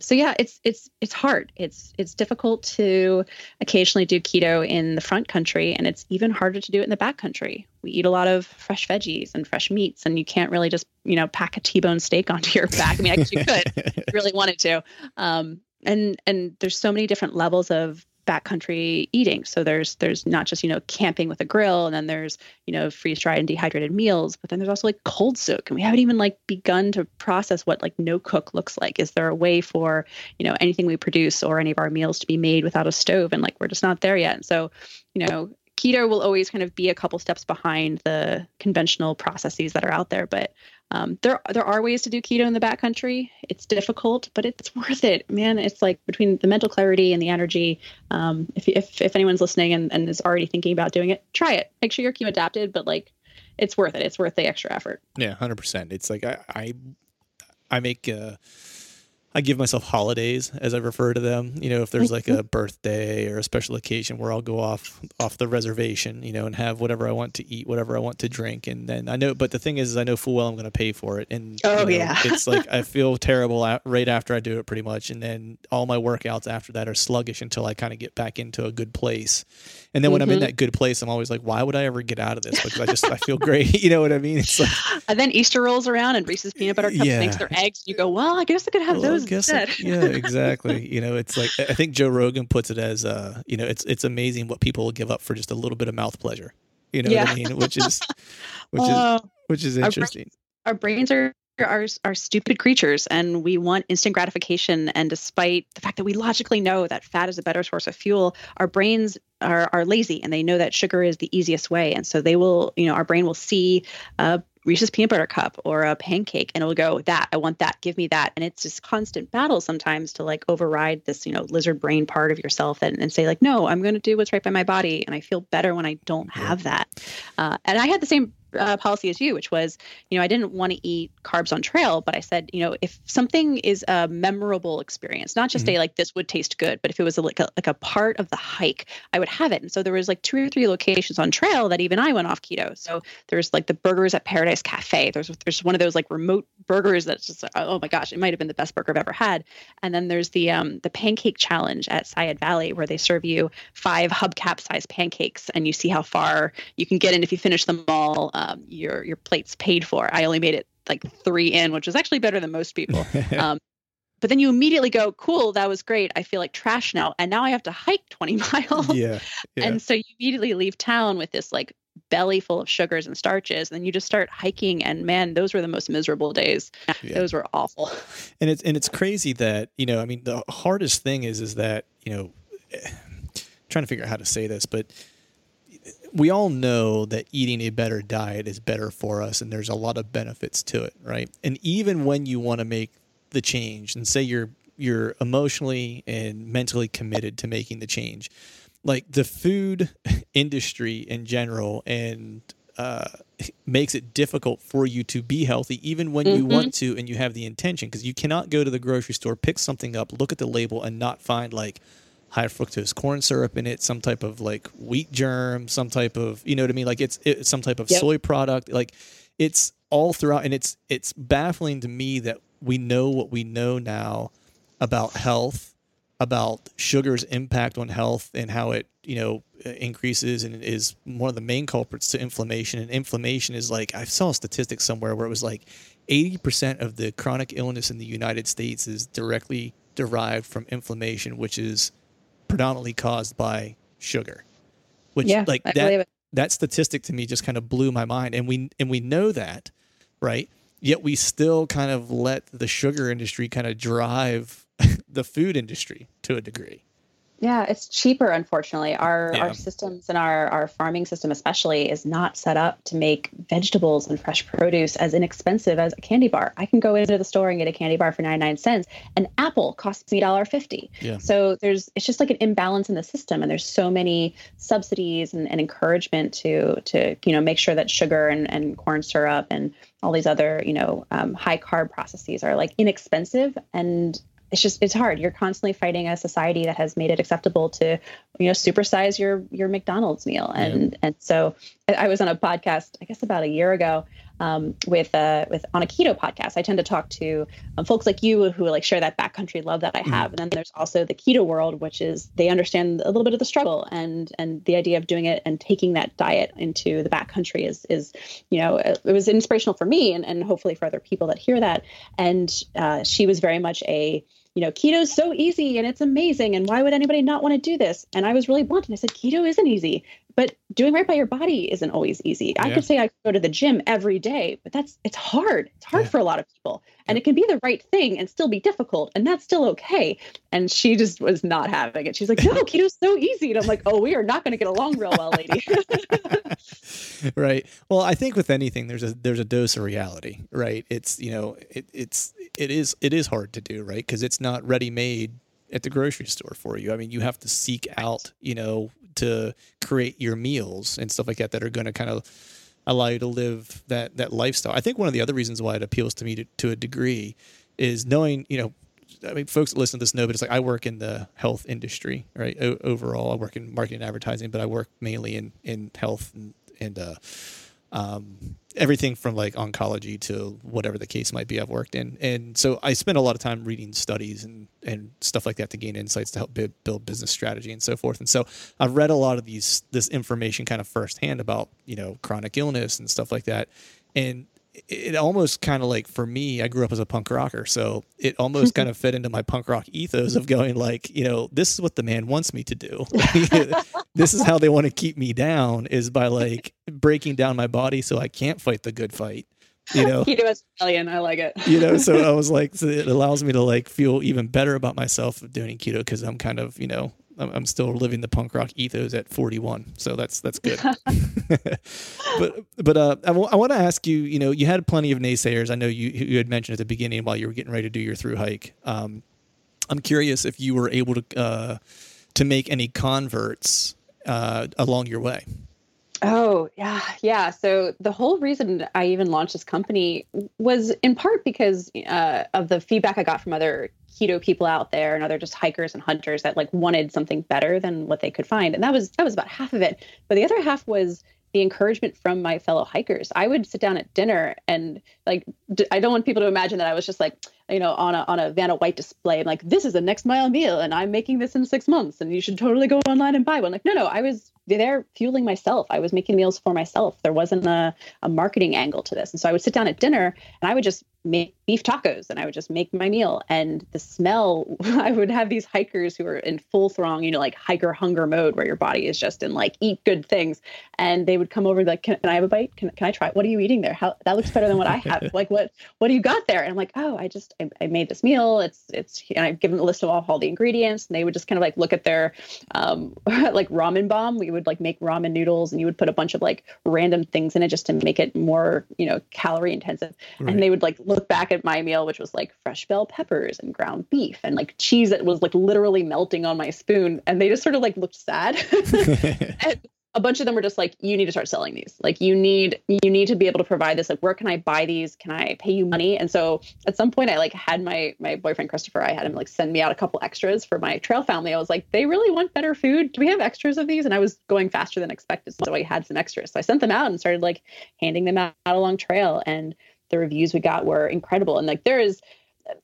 So yeah, it's hard. It's difficult to occasionally do keto in the front country, and it's even harder to do it in the back country. We eat a lot of fresh veggies and fresh meats, and you can't really just, you know, pack a T-bone steak onto your back. I mean, I guess you could if you really wanted to. And there's so many different levels of backcountry eating. So there's not just, you know, camping with a grill, and then there's, you know, freeze dried and dehydrated meals, but then there's also like cold soak. And we haven't even like begun to process what like no cook looks like. Is there a way for, you know, anything we produce or any of our meals to be made without a stove? And like, we're just not there yet. And so, you know, keto will always kind of be a couple steps behind the conventional processes that are out there. But there are ways to do keto in the backcountry. It's difficult, but it's worth it, man. It's like between the mental clarity and the energy. If anyone's listening and is already thinking about doing it, try it. Make sure you're keto adapted, but like it's worth it. It's worth the extra effort. Yeah, 100%. It's like I make I give myself holidays, as I refer to them. You know, if there's like a birthday or a special occasion where I'll go off the reservation, you know, and have whatever I want to eat, whatever I want to drink. And then I know, but the thing is I know full well I'm going to pay for it. And it's like, I feel terrible right after I do it pretty much. And then all my workouts after that are sluggish until I kind of get back into a good place. And then when I'm in that good place, I'm always like, why would I ever get out of this? Because I feel great. You know what I mean? It's like, and then Easter rolls around and Reese's peanut butter cups makes their eggs. You go, well, I guess I could have those. Yeah, exactly. You know, it's like, I think Joe Rogan puts it as, you know, it's amazing what people will give up for just a little bit of mouth pleasure, you know what I mean? Which is interesting. Our brains are stupid creatures, and we want instant gratification. And despite the fact that we logically know that fat is a better source of fuel, our brains are lazy, and they know that sugar is the easiest way. And so they will, you know, our brain will see, Reese's peanut butter cup or a pancake, and it'll go, that I want that, give me that. And it's this constant battle sometimes to like override this, you know, lizard brain part of yourself and say like, no, I'm going to do what's right by my body, and I feel better when I don't have that. And I had the same policy as you, which was, you know, I didn't want to eat carbs on trail, but I said, you know, if something is a memorable experience, not just a like this would taste good, but if it was like a part of the hike, I would have it. And so there was like 2 or 3 locations on trail that even I went off keto. So there's like the burgers at Paradise Cafe. There's one of those like remote burgers that's just like, oh my gosh, it might have been the best burger I've ever had. And then there's the pancake challenge at Syed Valley, where they serve you 5 hubcap size pancakes, and you see how far you can get in. If you finish them all, your plate's paid for. I only made it like 3 in, which is actually better than most people. But then you immediately go, cool, that was great. I feel like trash now. And now I have to hike 20 miles. Yeah. And so you immediately leave town with this like belly full of sugars and starches. And then you just start hiking. And man, those were the most miserable days. Yeah. Those were awful. And it's crazy that, you know, I mean, the hardest thing is that, you know, I'm trying to figure out how to say this, but we all know that eating a better diet is better for us, and there's a lot of benefits to it, right? And even when you want to make the change, and say you're emotionally and mentally committed to making the change, like the food industry in general and makes it difficult for you to be healthy, even when you want to and you have the intention, because you cannot go to the grocery store, pick something up, look at the label, and not find like high fructose corn syrup in it, some type of like wheat germ, some type of, you know what I mean? Like it's some type of soy product. Like it's all throughout, and it's baffling to me that we know what we know now about health, about sugar's impact on health, and how it, you know, increases and is one of the main culprits to inflammation. And inflammation is like, I saw a statistic somewhere where it was like 80% of the chronic illness in the United States is directly derived from inflammation, which is predominantly caused by sugar, which like that statistic to me just kind of blew my mind. And we know that, right? Yet we still kind of let the sugar industry kind of drive the food industry to a degree. Yeah, it's cheaper, unfortunately. Our systems and our farming system especially is not set up to make vegetables and fresh produce as inexpensive as a candy bar. I can go into the store and get a candy bar for 99 cents. An apple costs me $1.50. Yeah. So it's just like an imbalance in the system, and there's so many subsidies and encouragement to make sure that sugar and corn syrup and all these other high carb processes are like inexpensive. And It's hard. You're constantly fighting a society that has made it acceptable to, supersize your McDonald's meal. And so I was on a podcast, I guess about a year ago, with on a keto podcast. I tend to talk to folks like you who like share that backcountry love that I have. And then there's also the keto world, which is they understand a little bit of the struggle and the idea of doing it and taking that diet into the backcountry is it was inspirational for me and hopefully for other people that hear that. And she was very much a keto's so easy and it's amazing. And why would anybody not want to do this? And I was really blunt and I said, keto isn't easy, but doing right by your body isn't always easy. I could say I go to the gym every day, but it's hard. It's hard for a lot of people. And it can be the right thing and still be difficult. And that's still okay. And she just was not having it. She's like, no, keto's so easy. And I'm like, oh, we are not going to get along real well, lady. Right. Well, I think with anything, there's a dose of reality, right? It's, it is hard to do, right? Cause it's not ready made at the grocery store for you. I mean, you have to seek out, to create your meals and stuff like that are going to kind of allow you to live that lifestyle. I think one of the other reasons why it appeals to me to a degree is knowing, folks that listen to this know, but it's like I work in the health industry, right? Overall, I work in marketing and advertising, but I work mainly in health and everything from like oncology to whatever the case might be I've worked in. And so I spend a lot of time reading studies and stuff like that to gain insights to help build business strategy and so forth. And so I've read a lot of this information kind of firsthand about, chronic illness and stuff like that. And it almost kind of like, for me, I grew up as a punk rocker. So it almost kind of fit into my punk rock ethos of going like, this is what the man wants me to do. This is how they want to keep me down, is by like breaking down my body so I can't fight the good fight. Keto is Italian. I like it. So I was like, so it allows me to like feel even better about myself of doing keto, because I'm kind of, I'm still living the punk rock ethos at 41. So that's good. but I want to ask you, you had plenty of naysayers. I know you had mentioned at the beginning while you were getting ready to do your through hike. I'm curious if you were able to make any converts along your way. Oh, yeah. Yeah. So the whole reason I even launched this company was in part because of the feedback I got from other keto people out there and other just hikers and hunters that like wanted something better than what they could find. And that was about half of it. But the other half was the encouragement from my fellow hikers. I would sit down at dinner and like, I don't want people to imagine that I was just like, on a Vanna White display. I'm like, this is a Next Mile meal and I'm making this in 6 months and you should totally go online and buy one. Like, no, I was there fueling myself. I was making meals for myself. There wasn't a marketing angle to this. And so I would sit down at dinner and I would just make beef tacos and I would just make my meal. And the smell, I would have these hikers who were in full throng, like hiker hunger mode where your body is just in like eat good things. And they would come over and be like, can I have a bite? Can I try it? What are you eating there? How that looks better than what I have. Like what do you got there? And I'm like, oh, I made this meal. It's and I've given a list of all the ingredients, and they would just kind of like look at their like ramen bomb. We would like make ramen noodles and you would put a bunch of like random things in it just to make it more, calorie intensive. Right. And they would like look back at my meal, which was like fresh bell peppers and ground beef and like cheese that was like literally melting on my spoon. And they just sort of like looked sad. and a bunch of them were just like, you need to start selling these. Like, you need to be able to provide this. Like, where can I buy these? Can I pay you money? And so at some point I like had my boyfriend, Christopher, I had him like send me out a couple extras for my trail family. I was like, they really want better food. Do we have extras of these? And I was going faster than expected. So I had some extras. So I sent them out and started like handing them out along trail. And the reviews we got were incredible. And like,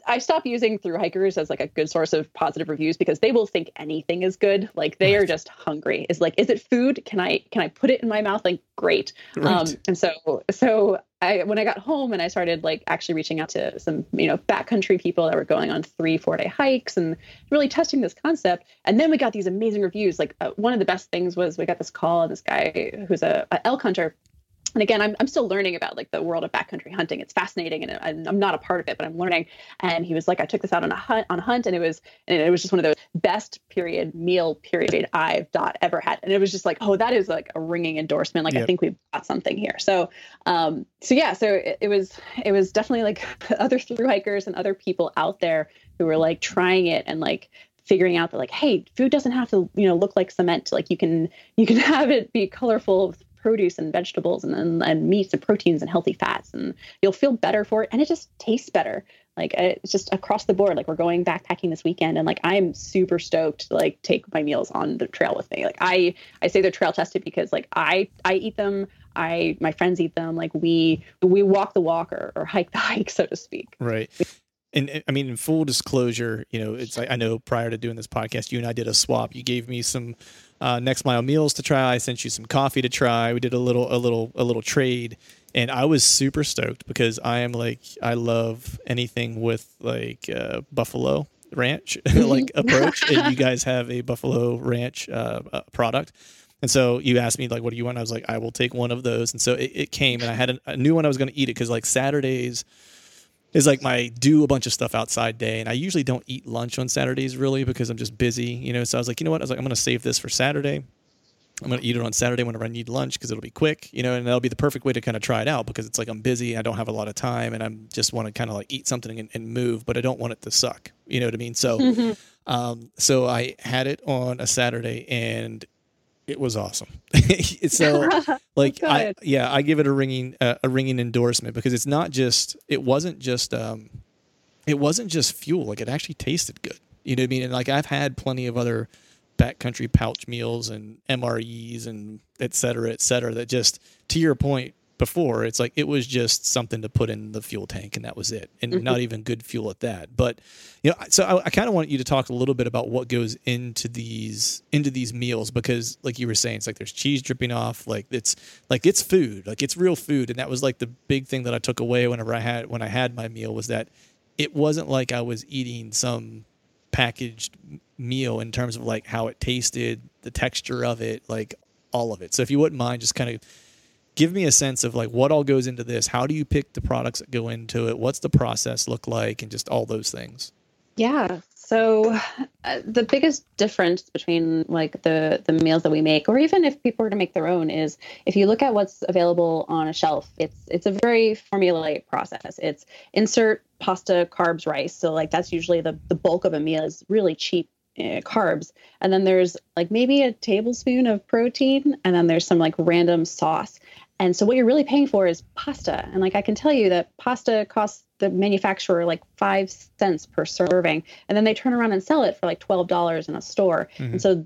I stopped using Thru Hikers as like a good source of positive reviews because they will think anything is good. Like they are just hungry. It's like, is it food? Can I put it in my mouth? Like, great. Right. And so I, when I got home and I started like actually reaching out to some, backcountry people that were going on 3-4 day hikes and really testing this concept. And then we got these amazing reviews. Like one of the best things was we got this call and this guy who's an elk hunter. And again, I'm still learning about like the world of backcountry hunting. It's fascinating, and I'm not a part of it, but I'm learning. And he was like, I took this out on a hunt, and it was just one of those best meal I've ever had. And it was just like, oh, that is like a ringing endorsement. Like, yep. I think we've got something here. So it was definitely like other thru hikers and other people out there who were like trying it and like figuring out that like, hey, food doesn't have to look like cement. Like you can have it be colorful. Produce and vegetables and meats and proteins and healthy fats, and you'll feel better for it, and it just tastes better. Like, it's just across the board. Like, we're going backpacking this weekend, and like I'm super stoked to like take my meals on the trail with me. Like I say they're trail tested because like I eat them, my friends eat them, like we walk the walk or hike the hike, so to speak. Right. And I mean, in full disclosure, it's like, I know prior to doing this podcast, you and I did a swap. You gave me some Next Mile meals to try. I sent you some coffee to try. We did a little trade, and I was super stoked because I love anything with like buffalo ranch like approach. And you guys have a buffalo ranch product. And so you asked me, like, what do you want? I was like, I will take one of those. And so it came, and I had a new one. I was going to eat it because like Saturdays is like my do a bunch of stuff outside day. And I usually don't eat lunch on Saturdays really because I'm just busy, So I was like, you know what? I was like, I'm going to save this for Saturday. I'm going to eat it on Saturday whenever I need lunch because it'll be quick, and that'll be the perfect way to kind of try it out because it's like I'm busy. I don't have a lot of time, and I just want to kind of like eat something and move, but I don't want it to suck. You know what I mean? So, so I had it on a Saturday, and it was awesome. So like, I give it a ringing endorsement because it wasn't just fuel. Like, it actually tasted good. You know what I mean? And like, I've had plenty of other backcountry pouch meals and MREs and et cetera, that just, to your point before, it's like, it was just something to put in the fuel tank, and that was it. And not even good fuel at that. But, so I kind of want you to talk a little bit about what goes into these meals, because like you were saying, it's like, there's cheese dripping off. Like it's food, like it's real food. And that was like the big thing that I took away when I had my meal, was that it wasn't like I was eating some packaged meal in terms of like how it tasted, the texture of it, like all of it. So if you wouldn't mind, just kind of give me a sense of like what all goes into this. How do you pick the products that go into it? What's the process look like, and just all those things? Yeah. So the biggest difference between like the meals that we make, or even if people were to make their own, is if you look at what's available on a shelf, it's a very formulaic process. It's insert pasta, carbs, rice. So like that's usually the bulk of a meal is really cheap carbs, and then there's like maybe a tablespoon of protein, and then there's some like random sauce. And so what you're really paying for is pasta. And like, I can tell you that pasta costs the manufacturer like 5 cents per serving. And then they turn around and sell it for like $12 in a store. Mm-hmm. And so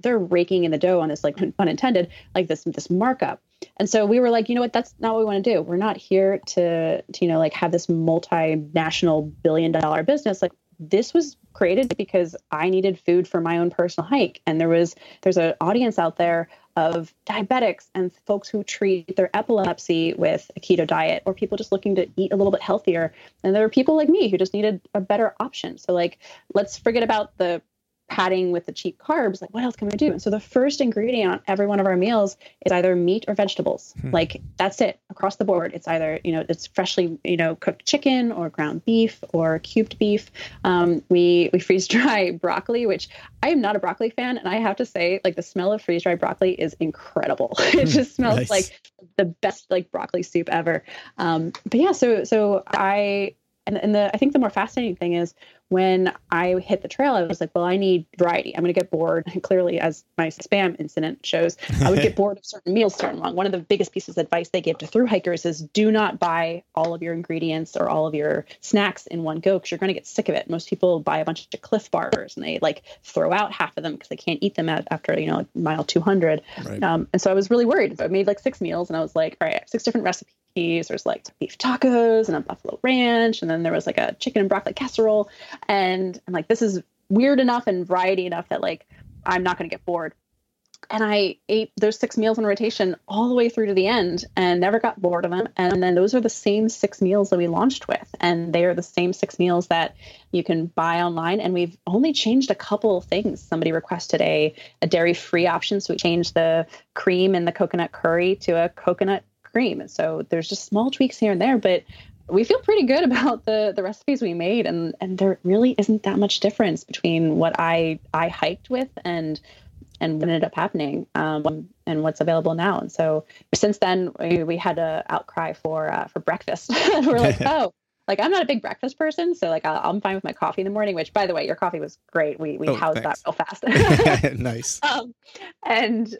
they're raking in the dough on this, like, pun intended, like this markup. And so we were like, you know what, that's not what we want to do. We're not here to like have this multinational billion-dollar business. Like, this was created because I needed food for my own personal hike. And there's an audience out there of diabetics and folks who treat their epilepsy with a keto diet, or people just looking to eat a little bit healthier. And there are people like me who just needed a better option. So like, let's forget about the padding with the cheap carbs. Like, what else can we do? And so the first ingredient on every one of our meals is either meat or vegetables. Like, that's it across the board. It's either, it's freshly, cooked chicken or ground beef or cubed beef. We freeze dry broccoli, which I am not a broccoli fan. And I have to say, like, the smell of freeze dried broccoli is incredible. It just smells nice. Like the best, like, broccoli soup ever. But yeah, so I think the more fascinating thing is when I hit the trail, I was like, well, I need variety. I'm going to get bored. And clearly, as my spam incident shows, I would get bored of certain meals starting long. One of the biggest pieces of advice they gave to thru hikers is do not buy all of your ingredients or all of your snacks in one go, because you're going to get sick of it. Most people buy a bunch of Cliff Bars and they like throw out half of them because they can't eat them after, like mile 200. Right. And so I was really worried. So I made like 6 meals and I was like, all right, I have 6 different recipes. There's like beef tacos and a buffalo ranch. And then there was like a chicken and broccoli casserole. And I'm like, this is weird enough and variety enough that like, I'm not going to get bored. And I ate those 6 meals in rotation all the way through to the end and never got bored of them. And then those are the same 6 meals that we launched with. And they are the same 6 meals that you can buy online. And we've only changed a couple of things. Somebody requested a dairy-free option. So we changed the cream and the coconut curry to a coconut cream. And so there's just small tweaks here and there, but we feel pretty good about the recipes we made. And there really isn't that much difference between what I hiked with and what ended up happening and what's available now. And so since then we had a outcry for breakfast. We're like, oh, like I'm not a big breakfast person. So like, I'm fine with my coffee in the morning, which by the way, your coffee was great. We housed thanks. That real fast. Nice. So in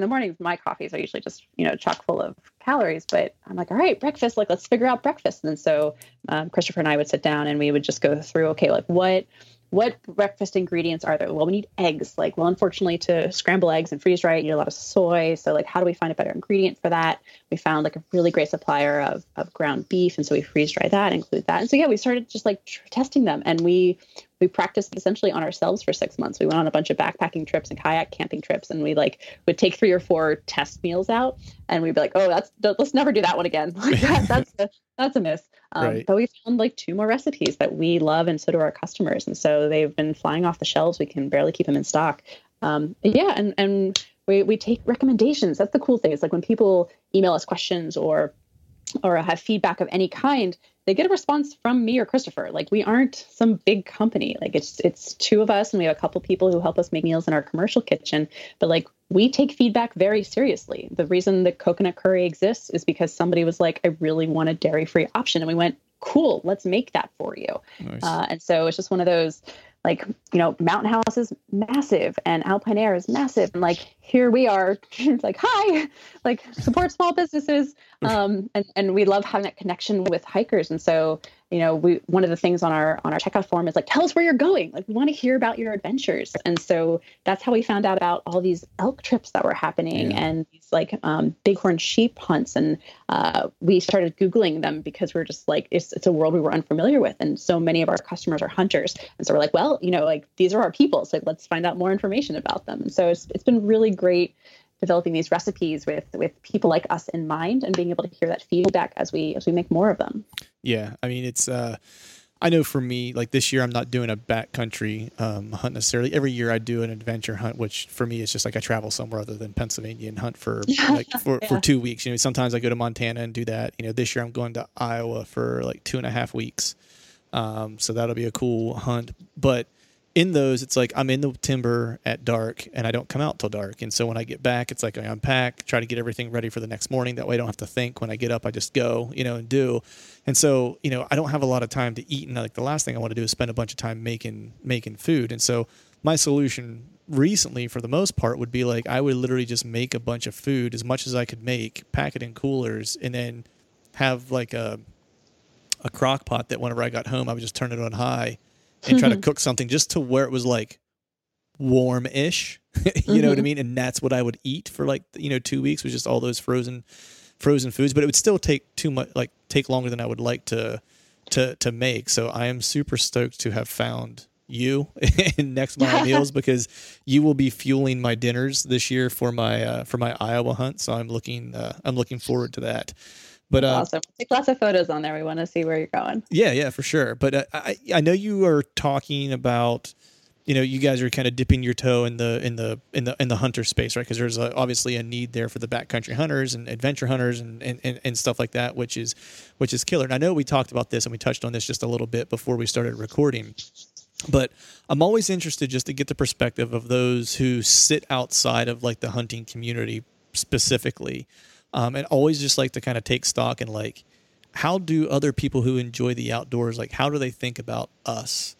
the mornings, my coffees are usually just, chock full of calories, but I'm like, all right, breakfast, like let's figure out breakfast. And so Christopher and I would sit down and we would just go through, okay, like what breakfast ingredients are there? Well, we need eggs. Like, well, unfortunately, to scramble eggs and freeze dry, you need a lot of soy. So, like, how do we find a better ingredient for that? We found like a really great supplier of ground beef, and so we freeze dry that, include that. And so, yeah, we started just like testing them, and we practiced essentially on ourselves for 6 months. We went on a bunch of backpacking trips and kayak camping trips, and we like would take 3 or 4 test meals out, and we'd be like, oh, let's never do that one again. Like that's a miss. Right. But we found like 2 more recipes that we love, and so do our customers. And so they've been flying off the shelves. We can barely keep them in stock. And we take recommendations. That's the cool thing. It's like when people email us questions or have feedback of any kind, they get a response from me or Christopher. Like we aren't some big company. Like it's 2 of us and we have a couple people who help us make meals in our commercial kitchen, but like we take feedback very seriously. The reason the coconut curry exists is because somebody was like, I really want a dairy-free option. And we went, cool, let's make that for you. Nice. And so it's just one of those, like, Mountain House is massive and Alpine Air is massive. And like, here we are, like, hi, like support small businesses. And we love having that connection with hikers. And so, one of the things on our checkout form is like, tell us where you're going. Like, we want to hear about your adventures. And so that's how we found out about all these elk trips that were happening and these like, bighorn sheep hunts. And, we started Googling them because we're just like, it's a world we were unfamiliar with. And so many of our customers are hunters. And so we're like, well, like these are our people. So let's find out more information about them. And so it's been really great developing these recipes with people like us in mind and being able to hear that feedback as we make more of them. Yeah. I mean, it's, I know for me, like this year, I'm not doing a backcountry hunt necessarily. Every year I do an adventure hunt, which for me is just like I travel somewhere other than Pennsylvania and hunt for 2 weeks. Sometimes I go to Montana and do that. This year I'm going to Iowa for like 2.5 weeks. So that'll be a cool hunt, but in those, it's like, I'm in the timber at dark and I don't come out till dark. And so when I get back, it's like, I unpack, try to get everything ready for the next morning. That way I don't have to think. When I get up, I just go, and do. And so, I don't have a lot of time to eat. And like the last thing I want to do is spend a bunch of time making food. And so my solution recently for the most part would be like, I would literally just make a bunch of food as much as I could make, pack it in coolers, and then have like a crock pot that whenever I got home, I would just turn it on high and try to cook something just to where it was like warm-ish, know what I mean? And that's what I would eat for like, 2 weeks was just all those frozen foods, but it would still take too much, like take longer than I would like to make. So I am super stoked to have found you in Next Mile Meals because you will be fueling my dinners this year for my Iowa hunt. So I'm looking forward to that. But awesome. Take lots of photos on there. We want to see where you're going. Yeah, for sure. But I know you are talking about, you guys are kind of dipping your toe in the hunter space, right? Because there's obviously a need there for the backcountry hunters and adventure hunters and stuff like that, which is killer. And I know we talked about this and we touched on this just a little bit before we started recording. But I'm always interested just to get the perspective of those who sit outside of like the hunting community specifically. And always just like to kind of take stock and like, how do other people who enjoy the outdoors, like how do they think about us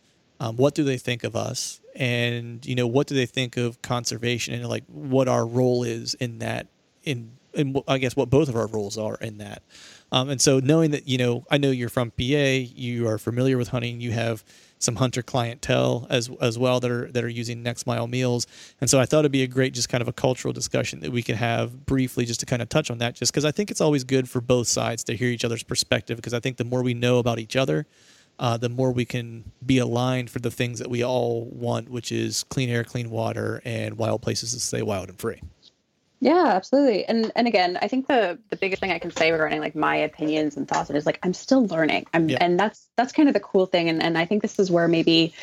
What do they think of us? And, you know, what do they think of conservation and, like, what our role is in that, and I guess what both of our roles are in that. And so knowing that, you know, I know you're from PA, you are familiar with hunting, you have some hunter clientele as well that are using Next Mile Meals. And so I thought it'd be a great, just kind of a cultural discussion that we could have briefly, just to kind of touch on that, just because I think it's always good for both sides to hear each other's perspective, because I think the more we know about each other, the more we can be aligned for the things that we all want, which is clean air, clean water, and wild places to stay wild and free. Yeah, absolutely. And again, I think the biggest thing I can say regarding, like, my opinions and thoughts is, like, I'm still learning. And that's kind of the cool thing. And I think this is where maybe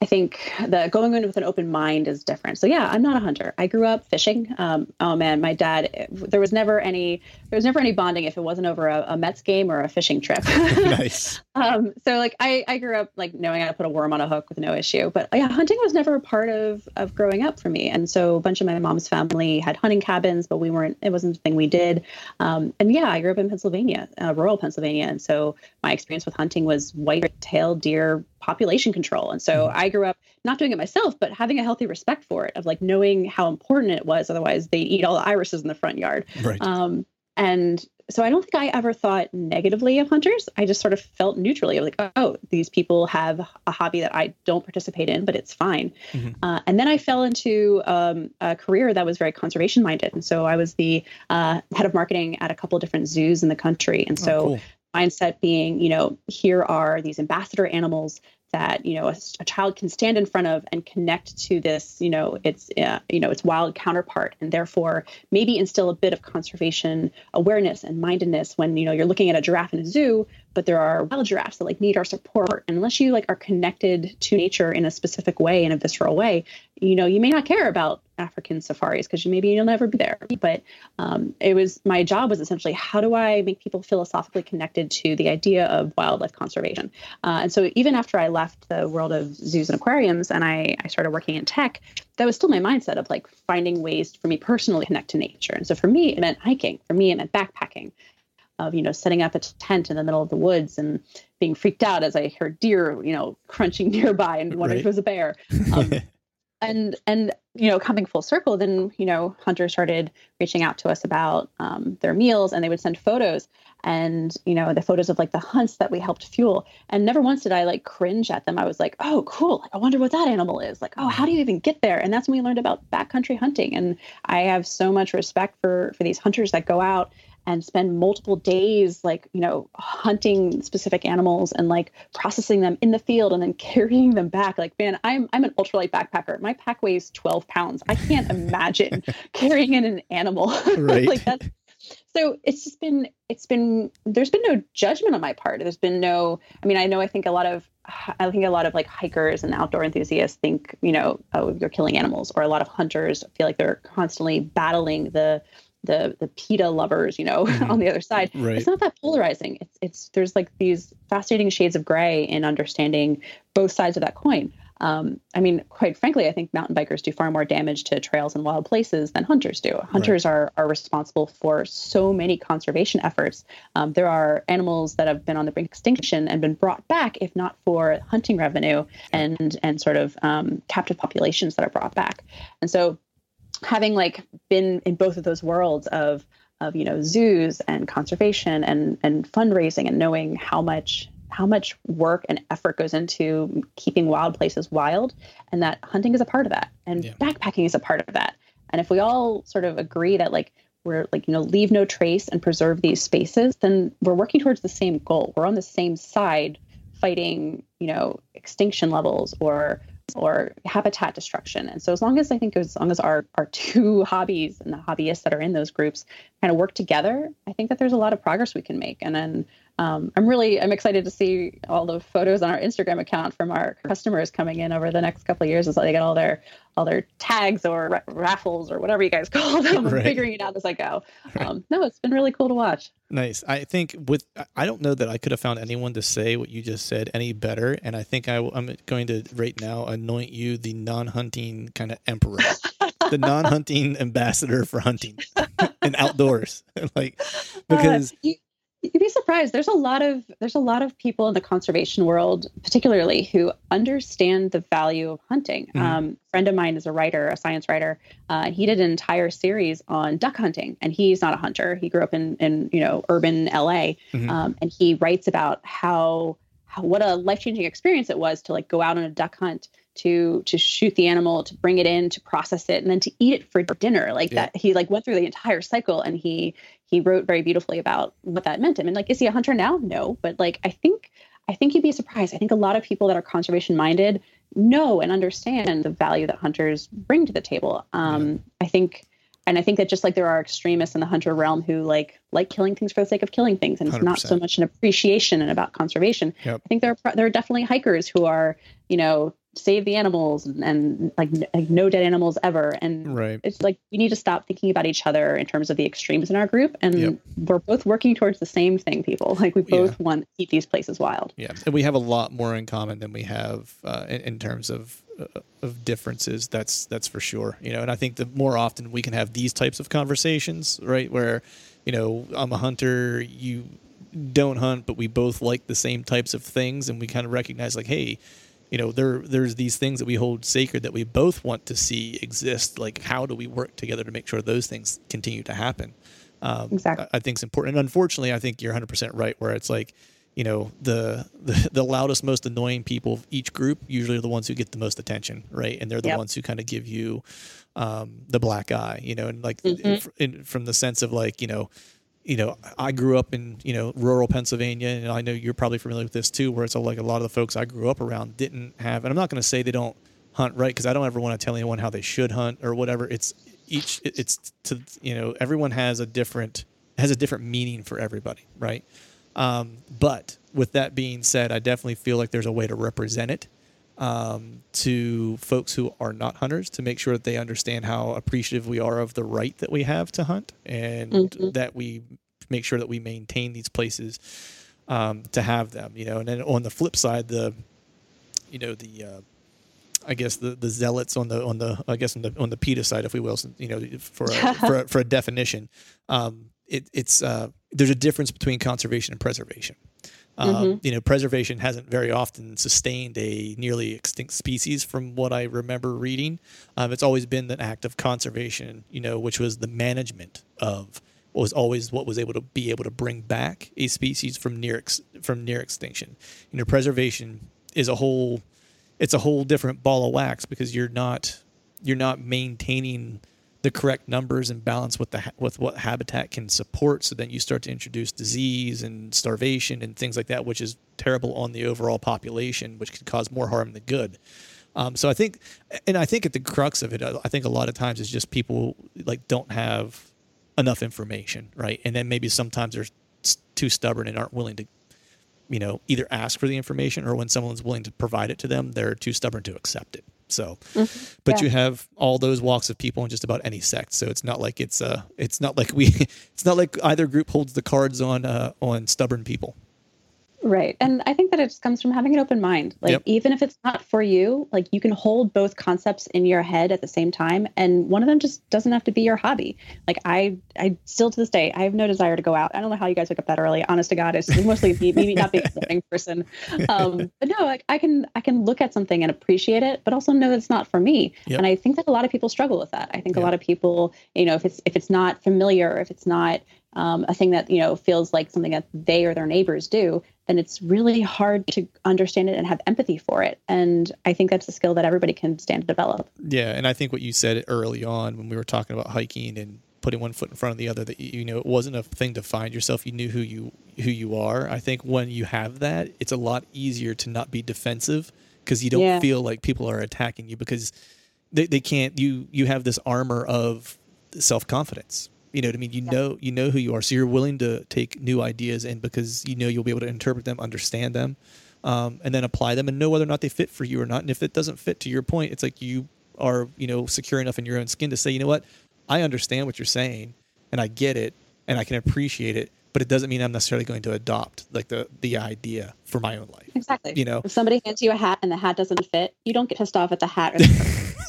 I think the going in with an open mind is different. So yeah, I'm not a hunter. I grew up fishing. Oh man, my dad, there was never any bonding if it wasn't over a Mets game or a fishing trip. Nice. So like I grew up like knowing how to put a worm on a hook with no issue, but yeah, hunting was never a part of growing up for me. And so a bunch of my mom's family had hunting cabins, but it wasn't the thing we did. And yeah, I grew up in Pennsylvania, rural Pennsylvania. And so my experience with hunting was white-tailed deer population control. And so I grew up not doing it myself, but having a healthy respect for it, of like knowing how important it was. Otherwise they'd eat all the irises in the front yard. Right. And so I don't think I ever thought negatively of hunters. I just sort of felt neutrally. I was like, oh, these people have a hobby that I don't participate in, but it's fine. Mm-hmm. And then I fell into a career that was very conservation minded. And so I was the head of marketing at a couple of different zoos in the country. And so cool. Mindset being, you know, here are these ambassador animals that, you know, a child can stand in front of and connect to this, you know, its wild counterpart, and therefore maybe instill a bit of conservation awareness and mindedness when, you know, you're looking at a giraffe in a zoo, but there are wild giraffes that like need our support. And unless you like are connected to nature in a specific way, in a visceral way, you know, you may not care about African safaris because maybe you'll never be there. But my job was essentially, how do I make people philosophically connected to the idea of wildlife conservation? And so even after I left the world of zoos and aquariums and I started working in tech, that was still my mindset of like finding ways for me personally to connect to nature. And so for me, it meant hiking. For me, it meant backpacking, of, you know, setting up a tent in the middle of the woods and being freaked out as I heard deer, you know, crunching nearby and wondering if it was a bear. And you know, coming full circle, then, you know, hunters started reaching out to us about their meals, and they would send photos, and, you know, the photos of like the hunts that we helped fuel. And never once did I like cringe at them. I was like, oh, cool. Like, I wonder what that animal is. Like, oh, how do you even get there? And that's when we learned about backcountry hunting. And I have so much respect for these hunters that go out and spend multiple days, like, you know, hunting specific animals and like processing them in the field and then carrying them back. Like, man, I'm an ultralight backpacker. My pack weighs 12 pounds. I can't imagine carrying in an animal. Right. Like that's, so it's just been, there's been no judgment on my part. There's been no, I mean, I think a lot of like hikers and outdoor enthusiasts think, you know, oh, you're killing animals, or a lot of hunters feel like they're constantly battling the PETA lovers, you know, on the other side. Right. It's not that polarizing. It's there's like these fascinating shades of gray in understanding both sides of that coin. I mean, quite frankly, I think mountain bikers do far more damage to trails and wild places than hunters do. Hunters Right. are responsible for so many conservation efforts. There are animals that have been on the brink of extinction and been brought back, if not for hunting revenue and sort of captive populations that are brought back. And so having like been in both of those worlds of, you know, zoos and conservation and fundraising, and knowing how much work and effort goes into keeping wild places wild, and that hunting is a part of that, and backpacking is a part of that. And if we all sort of agree that like, we're like, you know, leave no trace and preserve these spaces, then we're working towards the same goal. We're on the same side fighting, you know, extinction levels or habitat destruction. And so as long as our two hobbies and the hobbyists that are in those groups kind of work together, I think that there's a lot of progress we can make. And then I'm excited to see all the photos on our Instagram account from our customers coming in over the next couple of years, as they get all their tags or raffles or whatever you guys call them. Right. I'm figuring it out as I go. Right. No, it's been really cool to watch. Nice. I think I don't know that I could have found anyone to say what you just said any better. And I think I'm going to right now anoint you the non-hunting kind of emperor, the non-hunting ambassador for hunting and outdoors. Like, because You'd be surprised. There's a lot of people in the conservation world, particularly, who understand the value of hunting. Mm-hmm. A friend of mine is a writer, a science writer. He did an entire series on duck hunting, and he's not a hunter. He grew up in urban LA, mm-hmm. And he writes about how what a life-changing experience it was to like go out on a duck hunt, to shoot the animal, to bring it in, to process it, and then to eat it for dinner. That he like went through the entire cycle, and he wrote very beautifully about what that meant to him. And like, is he a hunter now? No, but like, I think you'd be surprised. I think a lot of people that are conservation minded know and understand the value that hunters bring to the table. I think that just like there are extremists in the hunter realm who like killing things for the sake of killing things, and it's 100%. Not so much an appreciation and about conservation. Yep. I think there are definitely hikers who are, save the animals and no dead animals ever. And right. It's like, we need to stop thinking about each other in terms of the extremes in our group. And yep. We're both working towards the same thing, people. Like we both want to keep these places wild. Yeah. And we have a lot more in common than we have in terms of differences. That's for sure. And I think the more often we can have these types of conversations, right. Where, I'm a hunter, you don't hunt, but we both like the same types of things. And we kind of recognize like, hey, there's these things that we hold sacred that we both want to see exist. Like, how do we work together to make sure those things continue to happen? Exactly. I think it's important. And unfortunately, I think you're 100% right, where it's like, the loudest, most annoying people of each group usually are the ones who get the most attention, right? And they're the ones who kind of give you the black eye, and like mm-hmm. From the sense of like, I grew up in, rural Pennsylvania, and I know you're probably familiar with this too, where it's like a lot of the folks I grew up around didn't have, and I'm not going to say they don't hunt right, because I don't ever want to tell anyone how they should hunt or whatever. Everyone has a different meaning for everybody, right? But with that being said, I definitely feel like there's a way to represent it to folks who are not hunters, to make sure that they understand how appreciative we are of the right that we have to hunt, and mm-hmm. that we make sure that we maintain these places to have them, and then on the flip side, the zealots on the PETA side, if we will, for a definition, there's a difference between conservation and preservation. Mm-hmm. Preservation hasn't very often sustained a nearly extinct species, from what I remember reading. It's always been an act of conservation, which was the management of what was able to bring back a species from near extinction. Preservation is a whole different ball of wax, because you're not maintaining the correct numbers and balance with what habitat can support. So then you start to introduce disease and starvation and things like that, which is terrible on the overall population, which could cause more harm than good. So I think at the crux of it, I think a lot of times it's just people like don't have enough information, right? And then maybe sometimes they're too stubborn and aren't willing to, either ask for the information, or when someone's willing to provide it to them, they're too stubborn to accept it. So, mm-hmm. but you have all those walks of people in just about any sect. So it's not like it's not like either group holds the cards on stubborn people. Right. And I think that it just comes from having an open mind. Like, even if it's not for you, like you can hold both concepts in your head at the same time. And one of them just doesn't have to be your hobby. Like I still to this day, I have no desire to go out. I don't know how you guys wake up that early. Honest to God, it's mostly me not being a morning person. But no, like I can look at something and appreciate it, but also know that it's not for me. Yep. And I think that a lot of people struggle with that. I think a lot of people, if it's not familiar, if it's not a thing that, feels like something that they or their neighbors do, then it's really hard to understand it and have empathy for it. And I think that's a skill that everybody can stand to develop. Yeah. And I think what you said early on when we were talking about hiking and putting one foot in front of the other, that, it wasn't a thing to find yourself. You knew who you are. I think when you have that, it's a lot easier to not be defensive, because you don't feel like people are attacking you, because they can't, you have this armor of self-confidence. You know what I mean? You know who you are. So you're willing to take new ideas in, because you'll be able to interpret them, understand them, and then apply them and know whether or not they fit for you or not. And if it doesn't fit, to your point, it's like you are, secure enough in your own skin to say, you know what? I understand what you're saying, and I get it, and I can appreciate it, but it doesn't mean I'm necessarily going to adopt like the idea for my own life. Exactly. If somebody hands you a hat and the hat doesn't fit, you don't get pissed off at the hat.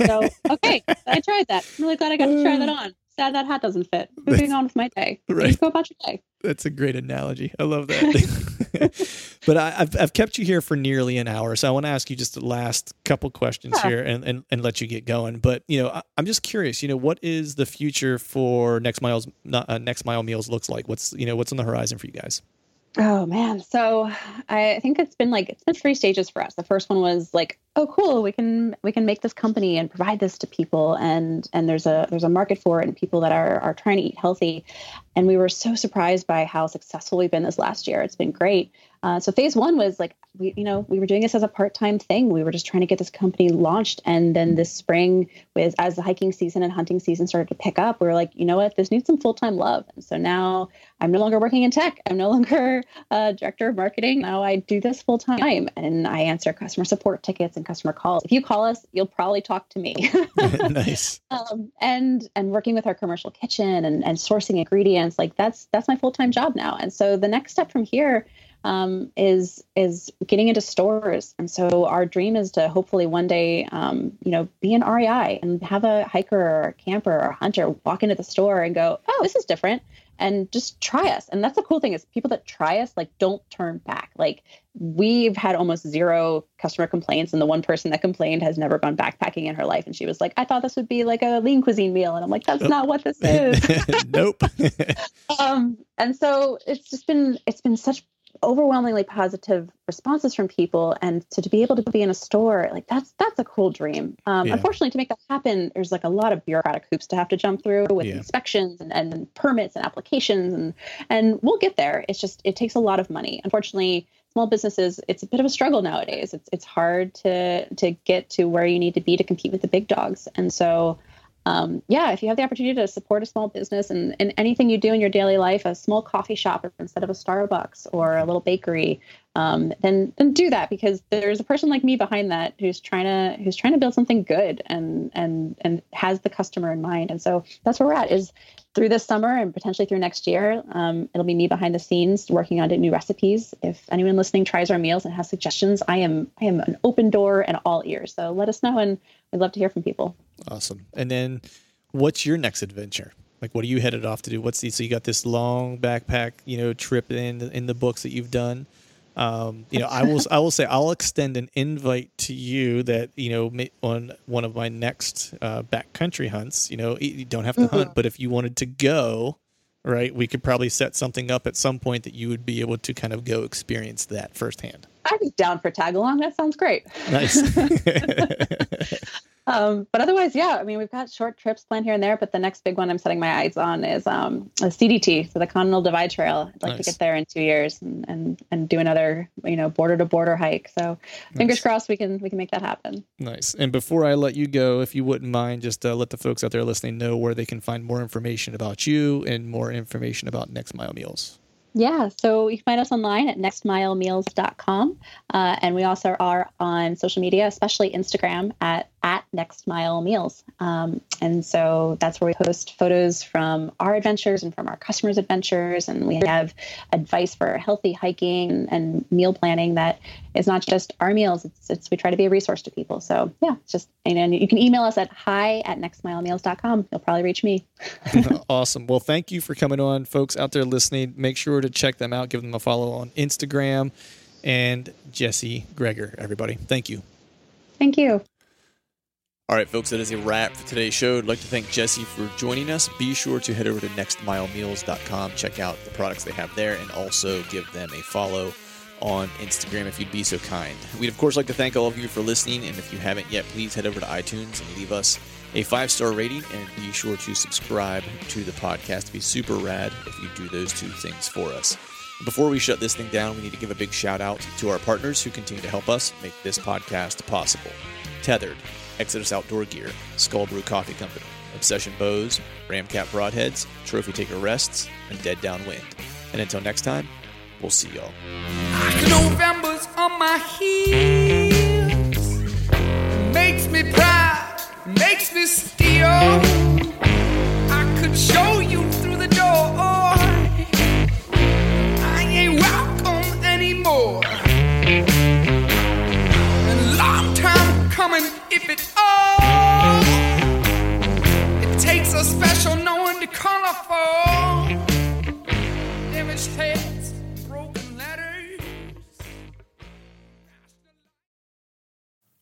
So, okay, I tried that. I'm really glad I got to try that on. Sad that hat doesn't fit. Moving on with my day. Right. Go about your day. That's a great analogy. I love that. But I've kept you here for nearly an hour, so I want to ask you just the last couple questions here and let you get going. But you know, I'm just curious. You know, what is the future for Next Mile Meals looks like? What's on the horizon for you guys? Oh man, so I think it's been 3 stages for us. The first one was like, oh cool, we can make this company and provide this to people, and there's a market for it, and people that are trying to eat healthy. And we were so surprised by how successful we've been this last year. It's been great. So phase 1 was like we were doing this as a part-time thing. We were just trying to get this company launched, and then this spring, as the hiking season and hunting season started to pick up, we were like, you know what, this needs some full-time love. And so now I'm no longer working in tech. I'm no longer director of marketing. Now I do this full time, and I answer customer support tickets and customer calls. If you call us, you'll probably talk to me. Nice. And working with our commercial kitchen and sourcing ingredients, like that's my full-time job now. And so the next step from here is getting into stores. And so our dream is to hopefully one day, be an REI and have a hiker or a camper or a hunter walk into the store and go, oh, this is different, and just try us. And that's the cool thing is people that try us, like, don't turn back. Like, we've had almost 0 customer complaints. And the one person that complained has never gone backpacking in her life. And she was like, I thought this would be like a lean cuisine meal. And I'm like, that's not what this is. Nope. And so it's just been, such overwhelmingly positive responses from people, and to be able to be in a store, like that's a cool dream. Unfortunately, to make that happen, there's like a lot of bureaucratic hoops to have to jump through with inspections and permits and applications, and we'll get there. It's just, it takes a lot of money. Unfortunately, small businesses, it's a bit of a struggle nowadays. It's hard to get to where you need to be to compete with the big dogs. And so if you have the opportunity to support a small business and anything you do in your daily life, a small coffee shop instead of a Starbucks or a little bakery, then do that, because there's a person like me behind that who's trying to build something good and has the customer in mind. And so that's where we're at, is through this summer and potentially through next year. It'll be me behind the scenes working on new recipes. If anyone listening tries our meals and has suggestions, I am an open door and all ears. So let us know, and we'd love to hear from people. Awesome. And then what's your next adventure? Like, what are you headed off to do? So you got this long backpack, trip in the books that you've done. I will say I'll extend an invite to you that, on one of my next backcountry hunts, you don't have to hunt, but if you wanted to go, right, we could probably set something up at some point that you would be able to kind of go experience that firsthand. I'd be down for tag along. That sounds great. Nice. But otherwise, we've got short trips planned here and there, but the next big one I'm setting my eyes on is a CDT, so the Continental Divide Trail. I'd like to get there in 2 years and do another, border to border hike. So fingers crossed we can make that happen. Nice. And before I let you go, if you wouldn't mind, just let the folks out there listening know where they can find more information about you and more information about Next Mile Meals. Yeah. So you can find us online at nextmilemeals.com. And we also are on social media, especially Instagram at Next Mile Meals. And so that's where we post photos from our adventures and from our customers' adventures. And we have advice for healthy hiking and meal planning that is not just our meals. We try to be a resource to people. So you can email us at hi@nextmilemeals.com. You'll probably reach me. Awesome. Well, thank you for coming on, folks out there listening. Make sure to check them out. Give them a follow on Instagram, and Jesse Greger, everybody. Thank you. Thank you. All right, folks, that is a wrap for today's show. I'd like to thank Jesse for joining us. Be sure to head over to nextmilemeals.com, check out the products they have there, and also give them a follow on Instagram if you'd be so kind. We'd, of course, like to thank all of you for listening, and if you haven't yet, please head over to iTunes and leave us a 5-star rating, and be sure to subscribe to the podcast. It'd be super rad if you do those 2 things for us. Before we shut this thing down, we need to give a big shout-out to our partners who continue to help us make this podcast possible. Tethrd, Exodus Outdoor Gear, Skull Brew Coffee Company, Obsession Bows, Ram Cap Broadheads, Trophy Taker Rests, and Dead Down Wind. And until next time, we'll see y'all. November's on my heels. Makes me proud, makes me steal. I could show you through the door. I ain't welcome anymore. And long time coming. If it takes a special no one to call for. Crash pads, broken ladders.